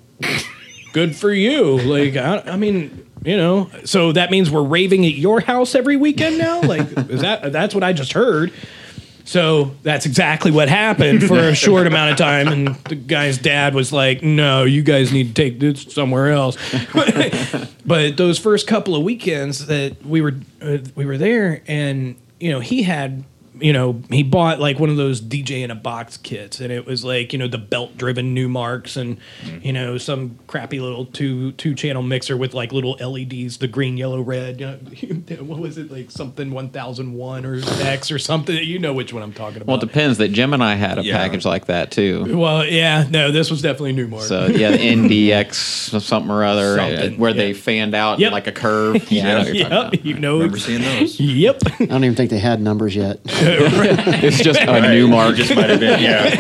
good for you." Like, I, I mean. You know, so that means we're raving at your house every weekend now? Like, is that that's what I just heard. So that's exactly what happened for a short amount of time. And the guy's dad was like, no, you guys need to take this somewhere else. But those first couple of weekends that we were, uh, we were there, and, you know, he had, you know, he bought like one of those D J in a box kits, and it was like, you know, the belt driven Newmarks and, mm. you know, some crappy little two, two channel mixer with like little L E Ds, the green, yellow, red, you know, what was it? Like something one thousand one or X or something. You know which one I'm talking about. Well, it depends. That Gemini had a yeah. package like that too. Well, yeah, no, this was definitely Newmark. So yeah, the N D X something or other something, uh, where yeah. they fanned out yep. in like a curve. Yeah. yeah. I know yep. About, you right. know. I remember seeing those. Yep. I don't even think they had numbers yet. It's just a right. Newmark. Just might have been, yeah.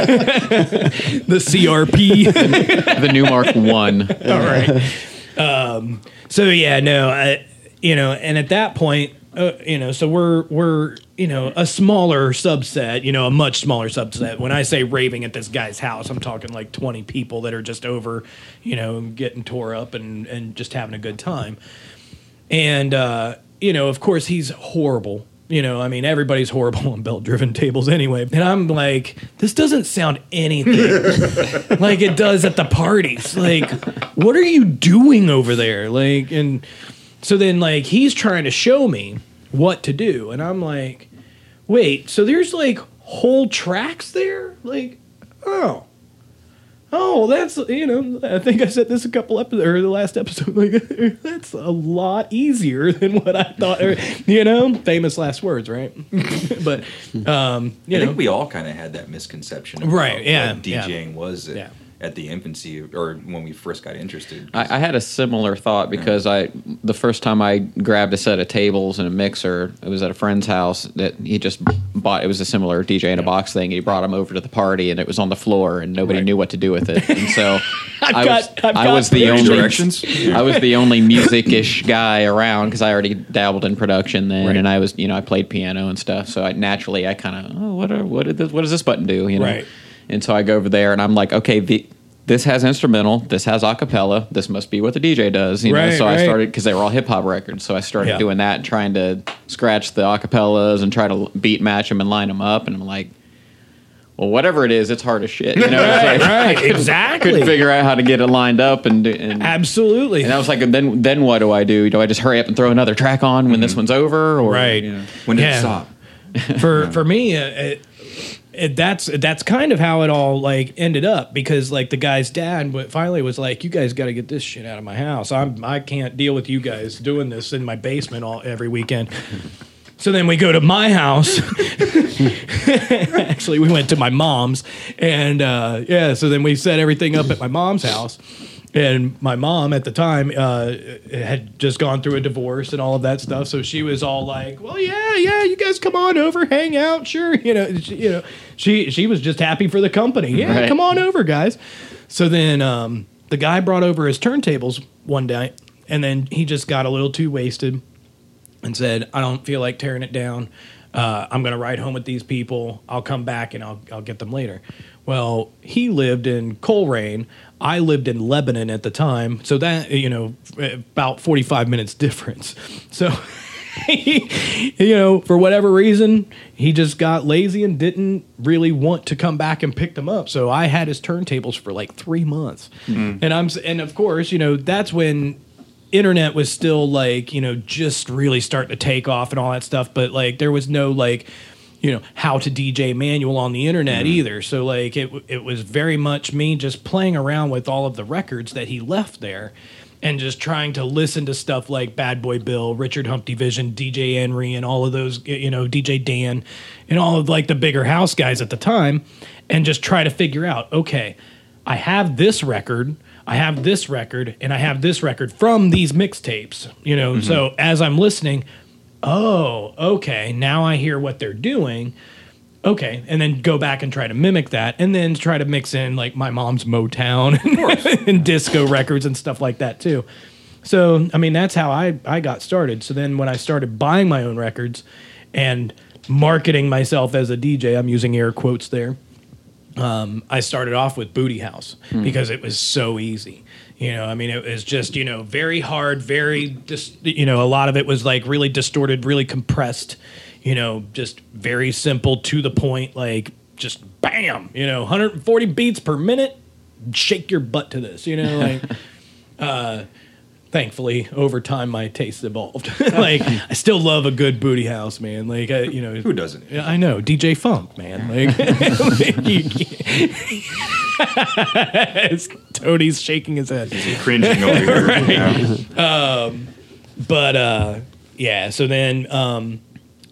The C R P, the Newmark One. All right. Um, so yeah, no, I, you know, and at that point, uh, you know, so we're we're you know a smaller subset, you know, a much smaller subset. When I say raving at this guy's house, I'm talking like twenty people that are just over, you know, getting tore up and and just having a good time. And uh, you know, of course, he's horrible. You know, I mean, everybody's horrible on belt-driven tables anyway. And I'm like, this doesn't sound anything like it does at the parties. Like, what are you doing over there? Like, and so then, like, he's trying to show me what to do. And I'm like, wait, so there's, like, whole tracks there? Like, oh. Oh, that's, you know, I think I said this a couple episodes, or the last episode, like, that's a lot easier than what I thought, or, you know, famous last words, right? But, um, you I know. think we all kind of had that misconception of right, yeah, what DJing yeah. was at, yeah. at the infancy, or when we first got interested. I, I had a similar thought, because yeah. I the first time I grabbed a set of tables and a mixer, it was at a friend's house that he just... bought it was a similar D J in a box thing. He brought him over to the party, and it was on the floor, and nobody right. knew what to do with it. And so I was, got, I was the only directions. I was the only music-ish guy around, because I already dabbled in production then, right. and I was you know I played piano and stuff. So I, naturally I kind of oh what are, what did this, what does this button do you know? Right. And so I go over there and I'm like, okay, the, this has instrumental, this has a cappella, this must be what the D J does. You right, know? So right. I started, because they were all hip-hop records, so I started yeah. doing that and trying to scratch the a cappellas and try to beat match them and line them up. And I'm like, well, whatever it is, it's hard as shit. You know, right, it's like, right, I could, exactly. I couldn't figure out how to get it lined up. and, and Absolutely. And I was like, then then what do I do? Do I just hurry up and throw another track on when mm-hmm. this one's over? Or, right. You know, when did yeah. it stop? For, yeah. for me, uh, it... It, that's that's kind of how it all like ended up, because like the guy's dad finally was like, "You guys got to get this shit out of my house. I'm I can't deal with you guys doing this in my basement all every weekend." So then we go to my house. Actually, we went to my mom's, and uh, yeah. So then we set everything up at my mom's house, and my mom at the time uh, had just gone through a divorce and all of that stuff. So she was all like, "Well, yeah, yeah, you guys come on over, hang out, sure, you know, she, you know." She she was just happy for the company. Yeah, right. Come on over, guys. So then um, the guy brought over his turntables one day, and then he just got a little too wasted and said, I don't feel like tearing it down. Uh, I'm going to ride home with these people. I'll come back, and I'll I'll get them later. Well, he lived in Coleraine. I lived in Lebanon at the time. So that, you know, about forty-five minutes difference. So... He, you know, for whatever reason, he just got lazy and didn't really want to come back and pick them up. So I had his turntables for like three months, mm. and I'm and of course, you know, that's when internet was still like, you know, just really starting to take off and all that stuff. But like, there was no like, you know, how to D J manual on the internet mm. either. So like, it it was very much me just playing around with all of the records that he left there. And just trying to listen to stuff like Bad Boy Bill, Richard Humpty Vision, D J Henry, and all of those, you know, D J Dan, and all of like the bigger house guys at the time, and just try to figure out, okay, I have this record, I have this record, and I have this record from these mixtapes, you know. Mm-hmm. So as I'm listening, oh, okay, now I hear what they're doing. Okay, and then go back and try to mimic that, and then try to mix in like my mom's Motown and, and disco records and stuff like that too. So, I mean, that's how I, I got started. So then when I started buying my own records and marketing myself as a D J, I'm using air quotes there, um, I started off with Booty House mm. because it was so easy. You know, I mean, it was just, you know, very hard, very, dis- you know, a lot of it was like really distorted, really compressed, you know, just very simple, to the point, like just bam, you know, one hundred forty beats per minute, shake your butt to this, you know, like, uh, thankfully, over time, my tastes evolved. Like, I still love a good Booty House, man. Like, I, you know. Who doesn't? I know. D J Funk, man. Like, like you can't. Tony's shaking his head. He's cringing over here. Right. Yeah. Um, but, uh, yeah, so then, um,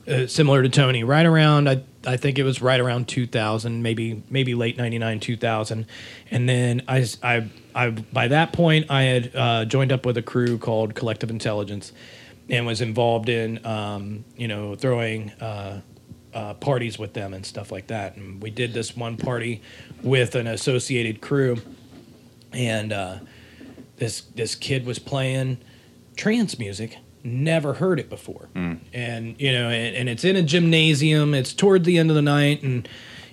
uh, similar to Tony, right around, I I think it was right around two thousand, maybe maybe late ninety-nine, two thousand. And then I, I, I, by that point, I had uh, joined up with a crew called Collective Intelligence and was involved in, um, you know, throwing uh, uh, parties with them and stuff like that. And we did this one party with an associated crew. And uh, this this kid was playing trance music. Never heard it before. Mm. And, you know, and, and it's in a gymnasium. It's toward the end of the night. And,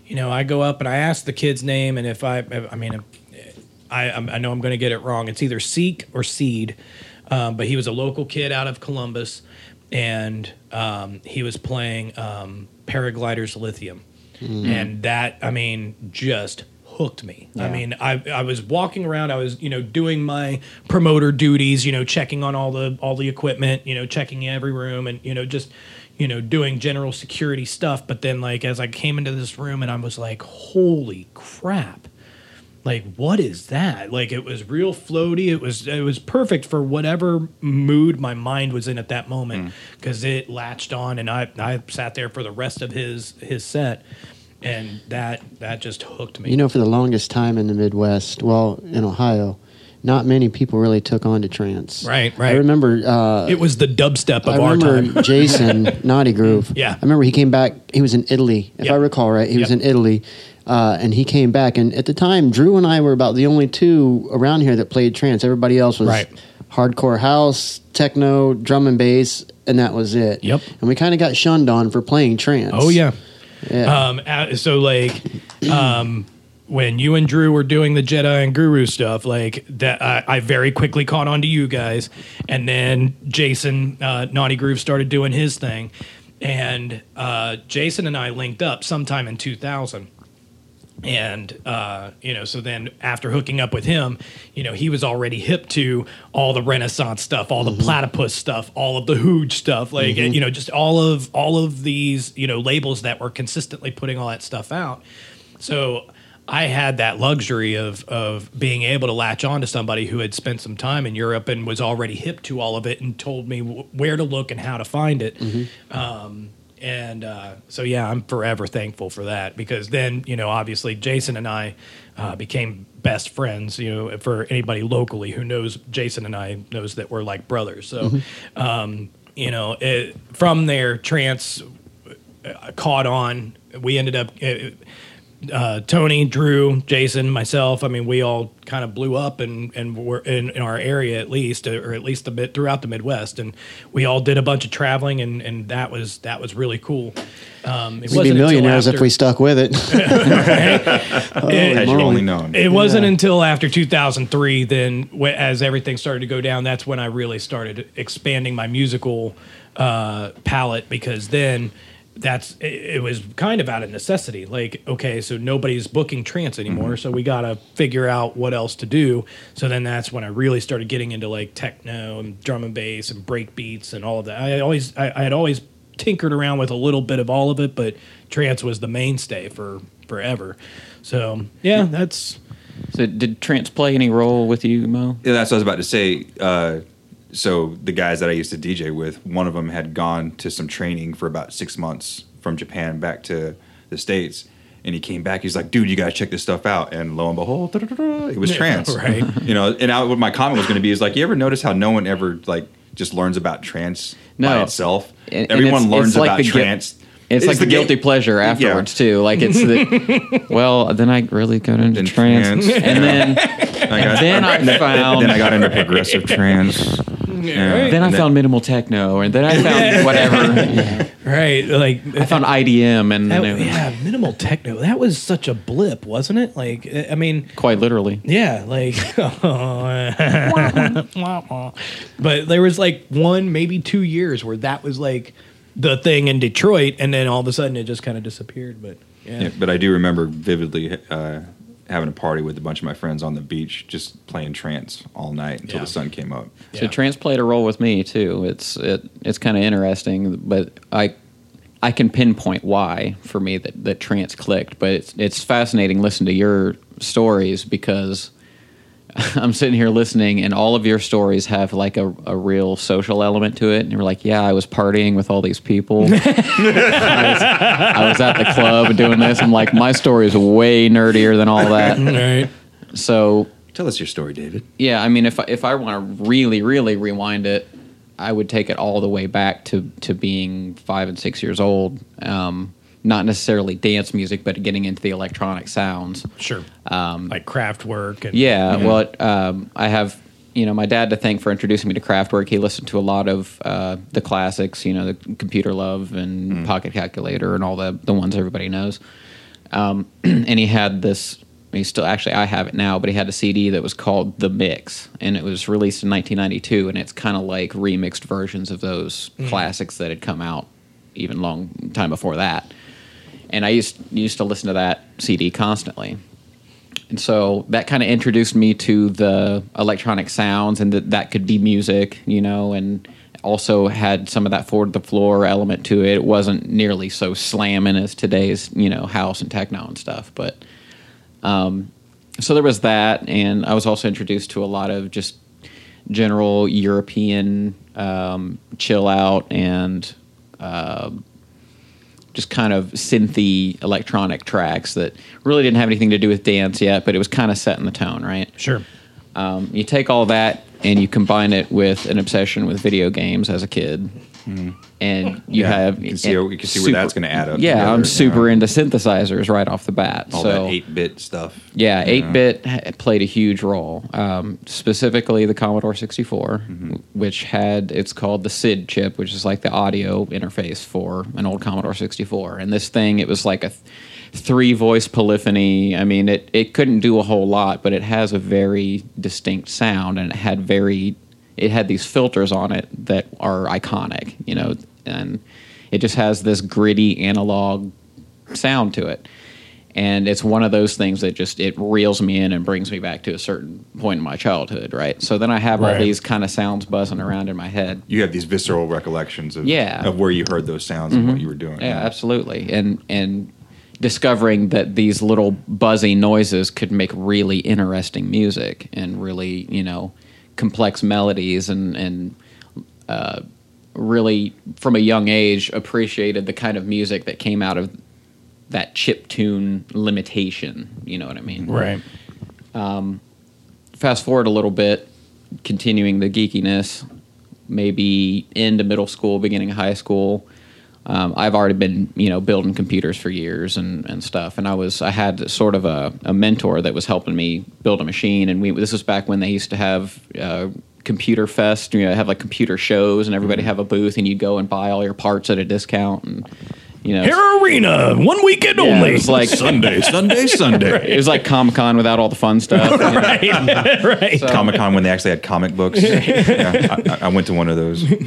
you know, I go up and I ask the kid's name. And if I, I mean, I I know I'm going to get it wrong. It's either Seek or Seed. Um, but he was a local kid out of Columbus. And um, he was playing um, Paraglider's Lithium. Mm. And that, I mean, just hooked me. Yeah. I mean, I I was walking around, I was, you know, doing my promoter duties, you know, checking on all the all the equipment, you know, checking every room and, you know, just, you know, doing general security stuff. But then, like, as I came into this room and I was like, holy crap. Like, what is that? Like, it was real floaty. It was it was perfect for whatever mood my mind was in at that moment, because mm. it latched on, and I I sat there for the rest of his his set. And that that just hooked me. You know, for the longest time in the Midwest, well, in Ohio, not many people really took on to trance. Right, right. I remember... Uh, it was the dubstep of I our time. I remember Jason, Naughty Groove. Yeah. I remember he came back. He was in Italy, if yep. I recall right. He yep. was in Italy, uh, and he came back. And at the time, Drew and I were about the only two around here that played trance. Everybody else was right. hardcore house, techno, drum and bass, and that was it. Yep. And we kind of got shunned on for playing trance. Oh, yeah. Yeah. Um, so like, um, when you and Drew were doing the Jedi and Guru stuff, like that, I, I very quickly caught on to you guys. And then Jason, uh, Naughty Groove started doing his thing. And, uh, Jason and I linked up sometime in two thousand. And, uh, you know, so then after hooking up with him, you know, he was already hip to all the Renaissance stuff, all the mm-hmm. platypus stuff, all of the Hooge stuff, like, mm-hmm. you know, just all of all of these, you know, labels that were consistently putting all that stuff out. So I had that luxury of of being able to latch on to somebody who had spent some time in Europe and was already hip to all of it and told me w- where to look and how to find it. Mm-hmm. Um And uh, so, yeah, I'm forever thankful for that, because then, you know, obviously Jason and I uh, became best friends. You know, for anybody locally who knows Jason and I knows that we're like brothers. So, mm-hmm. um, you know, it, from there, trance caught on. We ended up uh, Tony, Drew, Jason, myself. I mean, we all kind of blew up and, and were in, in our area at least, or at least a bit throughout the Midwest. And we all did a bunch of traveling, and, and that was that was really cool. Um, it We'd wasn't be millionaires after, if we stuck with it. Right? It, only known. it yeah. wasn't until after two thousand three, then as everything started to go down, that's when I really started expanding my musical uh, palette, because then... That's it, it was kind of out of necessity. Like, okay, so nobody's booking trance anymore, mm-hmm. so we gotta figure out what else to do. So then that's when I really started getting into like techno and drum and bass and break beats and all of that. I always, I, I had always tinkered around with a little bit of all of it, but trance was the mainstay for forever. So yeah, that's. So did trance play any role with you, Mo? Yeah, that's what I was about to say. Uh, So the guys that I used to D J with, one of them had gone to some training for about six months from Japan back to the States, and he came back. He's like, "Dude, you gotta check this stuff out." And lo and behold, it was trance, yeah, right? You know, and I, what my comment was going to be is like, "You ever notice how no one ever like just learns about trance no. by itself? And, Everyone and it's, learns it's like about trance." Gu- It's, it's like the, the guilty pleasure afterwards, yeah. too. Like, it's the, well, then I really got into then trance. trance. And then, I got, and then I found... Then I got into progressive trance. Yeah, right. Then I then, found minimal techno, and then I found whatever. Yeah. Right, like I found I D M, and that, yeah, minimal techno. That was such a blip, wasn't it? Like, I mean, quite literally. Yeah, like, but there was like one, maybe two years where that was like the thing in Detroit, and then all of a sudden it just kind of disappeared. But yeah. yeah, but I do remember vividly. Uh, having a party with a bunch of my friends on the beach, just playing trance all night until yeah. the sun came up. Yeah. So trance played a role with me too. It's it it's kind of interesting, but I I can pinpoint why for me that, that trance clicked. But it's it's fascinating listening to your stories, because I'm sitting here listening and all of your stories have like a, a real social element to it. And you're like, yeah, I was partying with all these people. I, was, I was at the club doing this. I'm like, my story is way nerdier than all that. Right. So tell us your story, David. Yeah. I mean, if I, if I want to really, really rewind it, I would take it all the way back to, to being five and six years old. Um, Not necessarily dance music, but getting into the electronic sounds. Sure. Um, like Kraftwerk. And, yeah, yeah. Well, it, um, I have, you know, my dad to thank for introducing me to Kraftwerk. He listened to a lot of uh, the classics, you know, the Computer Love and mm. Pocket Calculator and all the, the ones everybody knows. Um, and he had this, he still, actually, I have it now, but he had a C D that was called The Mix. And it was released in nineteen ninety-two, and it's kind of like remixed versions of those mm. classics that had come out even long time before that. And I used used to listen to that C D constantly. And so that kind of introduced me to the electronic sounds and that that could be music, you know, and also had some of that forward-to-the-floor element to it. It wasn't nearly so slamming as today's, you know, house and techno and stuff. But um, so there was that, and I was also introduced to a lot of just general European um, chill-out and... Uh, just kind of synthy electronic tracks that really didn't have anything to do with dance yet, but it was kind of setting the tone, right? Sure. Um, you take all that and you combine it with an obsession with video games as a kid, mm. and you yeah, have... You can see, you can see super, where that's going to add up. Yeah, together, I'm super you know? into synthesizers right off the bat. All so, that eight-bit stuff. Yeah, eight-bit know? played a huge role, um, specifically the Commodore sixty-four, mm-hmm. which had, it's called the S I D chip, which is like the audio interface for an old Commodore sixty-four. And this thing, it was like a th- three-voice polyphony. I mean, it, it couldn't do a whole lot, but it has a very distinct sound, and it had very... It had these filters on it that are iconic, you know, and it just has this gritty analog sound to it. And it's one of those things that just, it reels me in and brings me back to a certain point in my childhood, right? So then I have right. all these kind of sounds buzzing around in my head. You have these visceral recollections of, yeah. of where you heard those sounds mm-hmm. and what you were doing. Yeah, right? absolutely. And, and discovering that these little buzzy noises could make really interesting music and really, you know... complex melodies and and uh, really from a young age appreciated the kind of music that came out of that chiptune limitation. You know what I mean? Right. Um, fast forward a little bit, continuing the geekiness, maybe into middle school, beginning of high school. Um, I've already been, you know, building computers for years and, and stuff. And I was, I had sort of a, a mentor that was helping me build a machine. And we, this was back when they used to have uh, computer fest, you know, have like computer shows and everybody have a booth and you'd go and buy all your parts at a discount and, you know. Hair Arena, one weekend yeah, only. It was like Sunday, Sunday, Sunday. Right. It was like Comic-Con without all the fun stuff. right, you know? right. So, Comic-Con when they actually had comic books. yeah, I, I went to one of those. A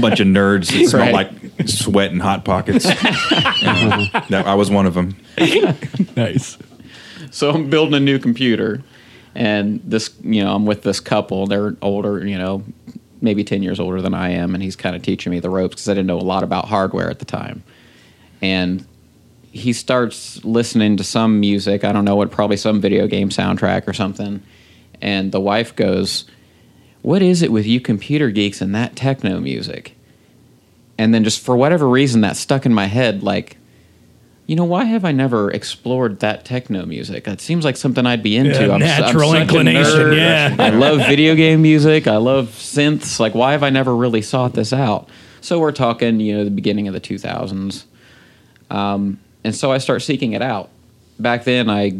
bunch of nerds that smelled right. like sweat and Hot Pockets. that, I was one of them. Nice. So I'm building a new computer, and this, you know, I'm with this couple. They're older, you know, maybe ten years older than I am, and he's kind of teaching me the ropes because I didn't know a lot about hardware at the time. And he starts listening to some music, I don't know what, probably some video game soundtrack or something, and the wife goes, "What is it with you computer geeks and that techno music?" And then just for whatever reason, that stuck in my head, like, you know, why have I never explored that techno music? It seems like something I'd be into. Yeah, I'm, natural I'm inclination, yeah. I love video game music. I love synths. Like, why have I never really sought this out? So we're talking, you know, the beginning of the two thousands. Um, and so I start seeking it out. Back then, I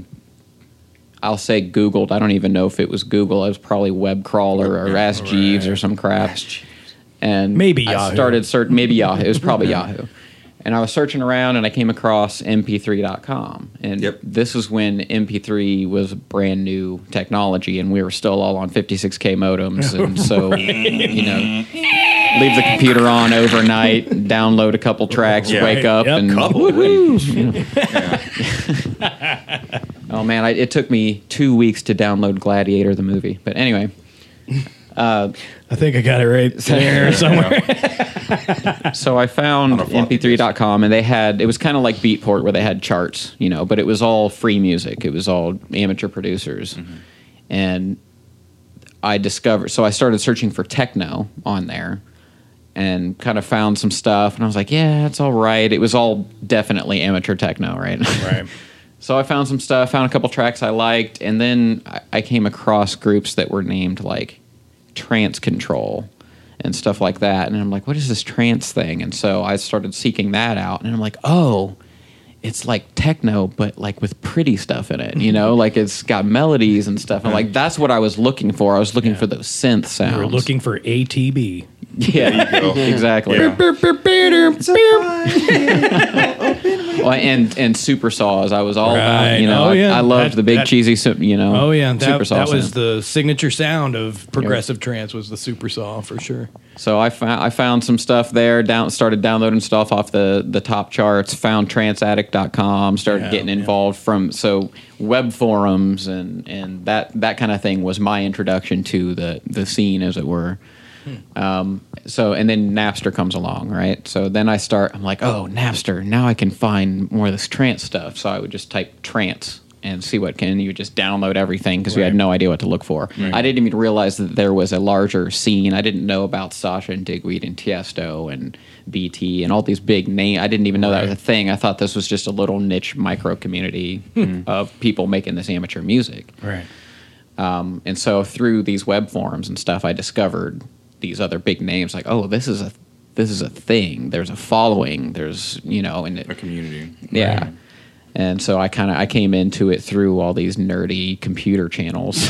I'll say Googled. I don't even know if it was Google. It was probably web crawler or Ask Jeeves or some crap. And maybe I Yahoo. started searching. Maybe Yahoo. It was probably Yahoo. And I was searching around, and I came across m p three dot com. And yep. this was when M P three was brand new technology, and we were still all on fifty-six K modems. And so, right. you know, leave the computer on overnight, download a couple tracks, right. wake up, yep. and couple. Wait, you know. yeah. Oh man, I, it took me two weeks to download Gladiator the movie. But anyway. Uh, I think I got it right there somewhere. So I found m p three dot com, and they had, it was kind of like Beatport where they had charts, you know, but it was all free music. It was all amateur producers. Mm-hmm. And I discovered, so I started searching for techno on there and kind of found some stuff. And I was like, yeah, it's all right. It was all definitely amateur techno, right? Right. So I found some stuff, found a couple tracks I liked, and then I, I came across groups that were named like Trance Control and stuff like that, and I'm like, what is this trance thing? And so I started seeking that out, and I'm like, oh, it's like techno but like with pretty stuff in it, you know, like it's got melodies and stuff. I'm like, that's what I was looking for. I was looking yeah. for those synth sounds. You were looking for A T B. Yeah, there you go. Exactly. Yeah. Well, and and super saws. I was all right. you know. Oh, yeah. I, I loved that, the big that, cheesy, you know. Oh yeah, that, super saw that was sound. The signature sound of progressive yeah. trance was the super saw for sure. So I found I found some stuff there. Down started downloading stuff off the, the top charts. Found trance addict dot com. Started yeah, getting involved yeah. from so web forums and, and that that kind of thing was my introduction to the the scene, as it were. Um, so, and then Napster comes along, right? So then I start, I'm like, oh, Napster, now I can find more of this trance stuff. So I would just type trance and see what can, you would just download everything because right. we had no idea what to look for. Right. I didn't even realize that there was a larger scene. I didn't know about Sasha and Digweed and Tiesto and B T and all these big names. I didn't even know right. that was a thing. I thought this was just a little niche micro community of people making this amateur music. Right. Um, and so through these web forums and stuff, I discovered these other big names, like, oh, this is a this is a thing. There's a following. There's, you know, and it, a community. Yeah. Right. And so I kind of I came into it through all these nerdy computer channels.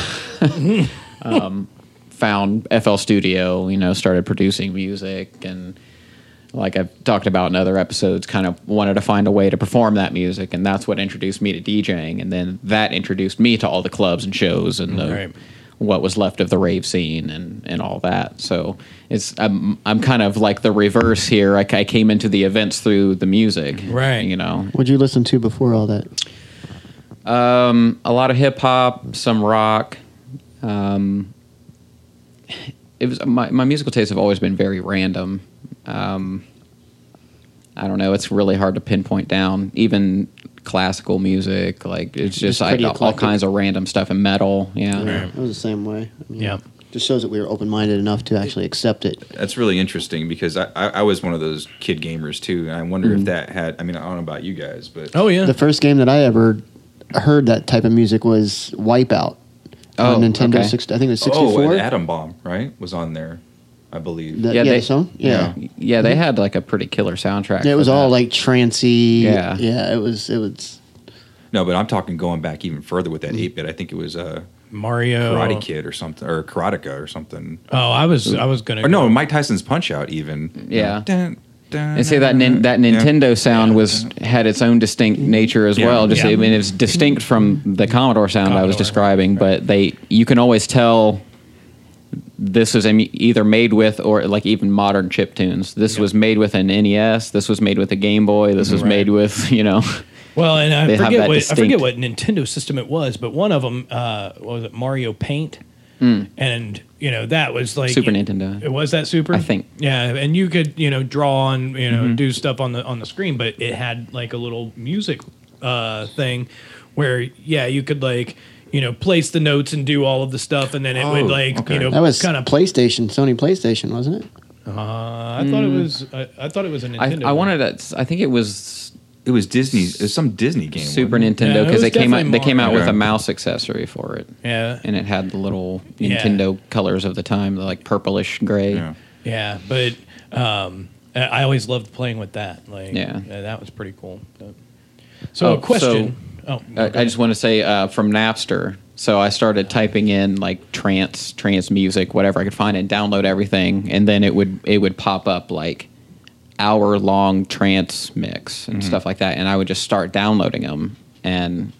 um, found F L Studio, you know, started producing music, and like I've talked about in other episodes, kind of wanted to find a way to perform that music, and that's what introduced me to DJing, and then that introduced me to all the clubs and shows and the right. what was left of the rave scene and, and all that. So it's I'm I'm kind of like the reverse here. I, I came into the events through the music, right? You know, what'd you listen to before all that? Um, a lot of hip hop, some rock. Um, it was my my musical tastes have always been very random. Um, I don't know. It's really hard to pinpoint down. Even classical music, like it's just it's I, all kinds of random stuff, and metal. Yeah, yeah. It was the same way. I mean, yeah, just shows that we were open-minded enough to actually accept it. That's really interesting because I, I, I was one of those kid gamers too, and I wonder mm-hmm. if that had. I mean, I don't know about you guys, but oh yeah, the first game that I ever heard that type of music was Wipeout. Oh, on Nintendo. Okay. six, I think it was sixty-four. Oh, and Atom Bomb, right, was on there. I believe. The, yeah, yeah, they, the song? Yeah. yeah, yeah, they had like a pretty killer soundtrack. Yeah, it was all that. Like trancey. Yeah, yeah, it was. It was. No, but I'm talking going back even further with that eight bit. I think it was uh, Mario Karate Kid or something, or Karateka or something. Oh, I was, I was gonna. Or go. No, Mike Tyson's Punch Out even. Yeah. Dun, dun, and see that nin, that Nintendo yeah. sound yeah. was had its own distinct nature as yeah. well. Just yeah. I mean, it's distinct from the Commodore sound Commodore, I was describing, right. but they you can always tell. This was either made with, or like even modern chip tunes. This yeah. was made with an N E S. This was made with a Game Boy. This was right. made with, you know. Well, and I forget what distinct... I forget what Nintendo system it was, but one of them uh, what was it, Mario Paint, mm. and you know that was like Super you, Nintendo. It was that Super, I think. Yeah, and you could you know draw and you know mm-hmm. do stuff on the on the screen, but it had like a little music uh, thing where yeah you could like. You know, place the notes and do all of the stuff, and then it oh, would like okay. you know that was kind of PlayStation, Sony PlayStation, wasn't it? Uh, I mm. thought it was. I, I thought it was a Nintendo. I, I wanted. A, I think it was. It was Disney's. It was some Disney game. Super Nintendo, because yeah, they came out. Mario. They came out with a mouse accessory for it. Yeah, and it had the little Nintendo yeah. colors of the time, the like purplish gray. Yeah, yeah but um, I always loved playing with that. Like, yeah, that was pretty cool. So, so a question. So, Oh, I, I just want to say uh, from Napster. So I started typing in like trance, trance music, whatever I could find, and download everything, and then it would it would pop up like hour long trance mix and mm-hmm. stuff like that, and I would just start downloading them, and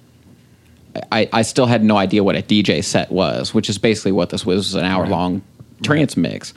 I I still had no idea what a D J set was, which is basically what this was, was an hour long right. trance right. mix.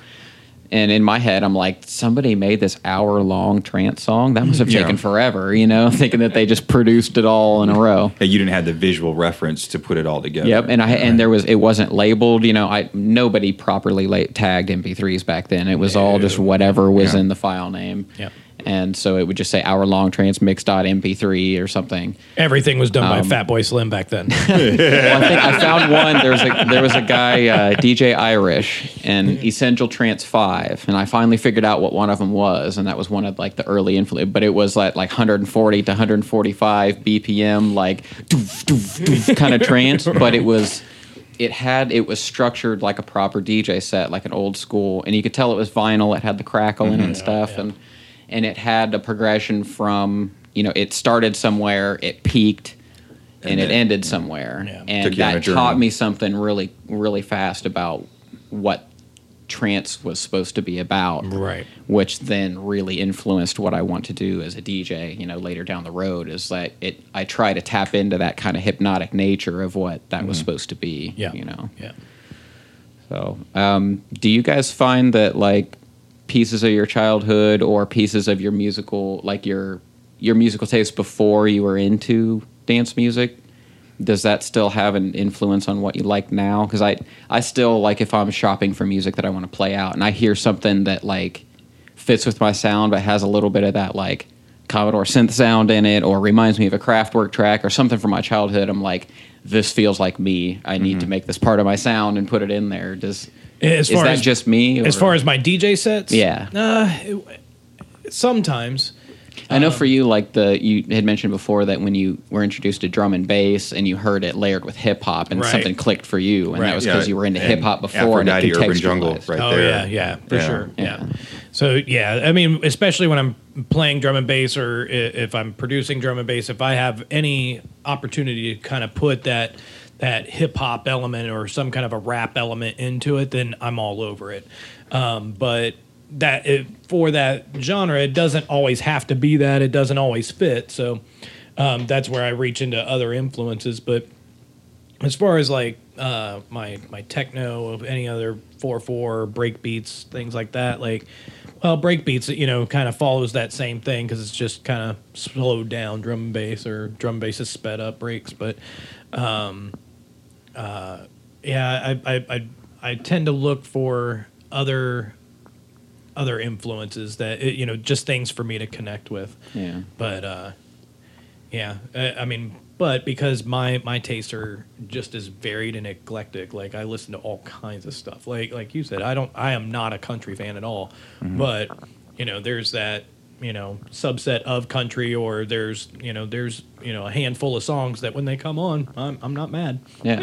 And in my head, I'm like, somebody made this hour-long trance song? That must have taken yeah. forever, you know, thinking that they just produced it all in a row. Yeah, you didn't have the visual reference to put it all together. Yep, and I right. and there was it wasn't labeled. You know, I nobody properly la- tagged M P threes back then. It was no. all just whatever was yeah. in the file name. Yeah. And so it would just say hour-long trance mix dot M P three or something. Everything was done um, by Fatboy Slim back then. Well, I think I found one. There was a, there was a guy, uh, D J Irish, and Essential Trance five. And I finally figured out what one of them was, and that was one of like the early influence. But it was like, like one forty to one forty-five B P M, like doof, doof, doof kind of trance. But it was... It had it was structured like a proper D J set, like an old school. And you could tell it was vinyl. It had the crackle in mm-hmm, and yeah, stuff. Yeah. and. And it had a progression from, you know, it started somewhere, it peaked, and, and then, it ended somewhere. Yeah. And that taught me something really, really fast about what trance was supposed to be about. Right. Which then really influenced what I want to do as a D J, you know, later down the road, is that it. I try to tap into that kind of hypnotic nature of what that mm-hmm. was supposed to be, yeah. you know. Yeah. So um, do you guys find that, like, pieces of your childhood or pieces of your musical, like your your musical taste before you were into dance music, does that still have an influence on what you like now? Because I, I still, like, if I'm shopping for music that I want to play out and I hear something that, like, fits with my sound but has a little bit of that, like, Commodore synth sound in it or reminds me of a Kraftwerk track or something from my childhood, I'm like, this feels like me. I need mm-hmm. to make this part of my sound and put it in there. Does... As far Is that as, just me? Or? As far as my D J sets? Yeah. Uh, it, sometimes. I know um, for you, like, the you had mentioned before that when you were introduced to drum and bass and you heard it layered with hip-hop and right. something clicked for you, and right. that was because yeah. you were into and hip-hop before and it could Jungle right oh, there. Oh, yeah, yeah, for yeah. sure. Yeah. yeah. So, yeah, I mean, especially when I'm playing drum and bass or if I'm producing drum and bass, if I have any opportunity to kind of put that... that hip-hop element or some kind of a rap element into it, then I'm all over it. Um, but that it, for that genre, it doesn't always have to be that. It doesn't always fit. So um, that's where I reach into other influences. But as far as, like, uh, my my techno of any other four four, breakbeats, things like that, like, well, breakbeats, you know, kind of follows that same thing because it's just kind of slowed down drum and bass, or drum and bass is sped up breaks. But... Um, Uh, yeah, I, I I I tend to look for other other influences that it, you know, just things for me to connect with. Yeah. But uh, yeah, I, I mean, but because my my tastes are just as varied and eclectic, like I listen to all kinds of stuff. Like like you said, I don't, I am not a country fan at all. Mm-hmm. But you know, there's that. You know, subset of country, or there's, you know, there's, you know, a handful of songs that when they come on, I'm, I'm not mad. Yeah.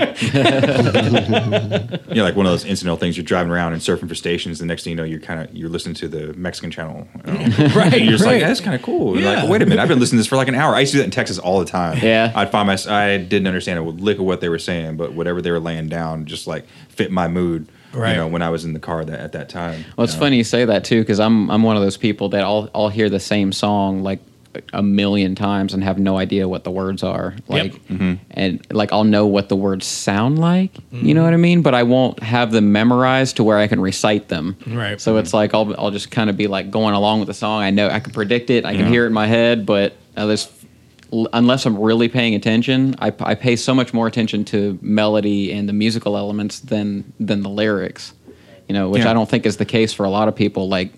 You know, like one of those incidental things, you're driving around and surfing for stations. The next thing you know, you're kind of, you're listening to the Mexican channel. You know? Right. And you're just right. like, that's kind of cool. Yeah. Like, wait a minute. I've been listening to this for like an hour. I used to do that in Texas all the time. Yeah. I'd find my, I didn't understand a lick of what they were saying, but whatever they were laying down just like fit my mood. Right. You know, when I was in the car that, at that time. Well, it's you know? funny you say that, too, because I'm I'm one of those people that I'll, I'll hear the same song, like, a million times and have no idea what the words are. Like, yep. mm-hmm. And, like, I'll know what the words sound like, mm-hmm. you know what I mean? But I won't have them memorized to where I can recite them. Right. So mm-hmm. it's like I'll I'll just kind of be, like, going along with the song. I know I can predict it. I yeah. can hear it in my head, but uh, there's... unless I'm really paying attention, I, I pay so much more attention to melody and the musical elements than than the lyrics, you know, which yeah. I don't think is the case for a lot of people. Like,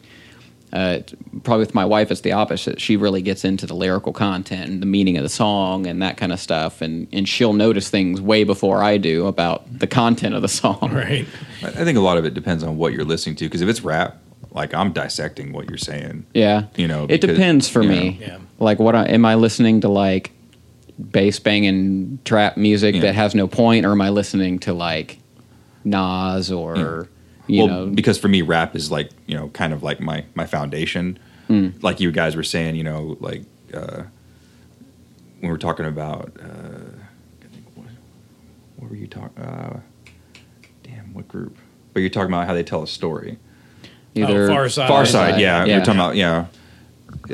uh, probably with my wife, it's the opposite. She really gets into the lyrical content and the meaning of the song and that kind of stuff, and, and she'll notice things way before I do about the content of the song. Right. I think a lot of it depends on what you're listening to, because if it's rap, like, I'm dissecting what you're saying. Yeah. You know, because, it depends for me. Know. Yeah. Like, what I, am I listening to, like, bass banging trap music yeah. that has no point, or am I listening to, like, Nas or, yeah. you well, know? Because for me, rap is, like, you know, kind of like my, my foundation. Mm. Like you guys were saying, you know, like, uh, when we were talking about, uh, I think what, what were you talking? Uh, damn, what group? But you're talking about how they tell a story. Either oh, Far Side. Far Side, yeah. yeah. You're talking about, yeah,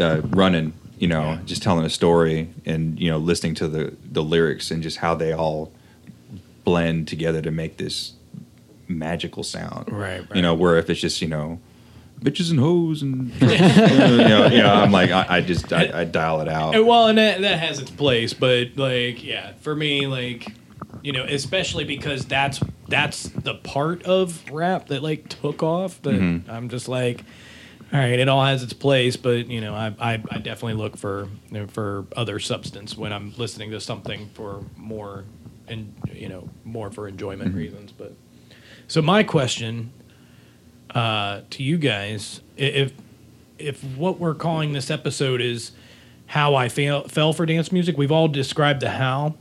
uh, running. You know, yeah. just telling a story, and you know, listening to the the lyrics and just how they all blend together to make this magical sound. Right. right. You know, where if it's just you know. bitches and hoes and you know, you know I'm like I, I just I, I dial it out. And, well, and that, that has its place, but like yeah, for me like you know, especially because that's that's the part of rap that like took off. That mm-hmm. I'm just like, all right, it all has its place, but you know, I I, I definitely look for you know, for other substance when I'm listening to something for more and you know more for enjoyment mm-hmm. reasons. But so my question. Uh, to you guys, if if what we're calling this episode is how I fail, fell for dance music, we've all described the how,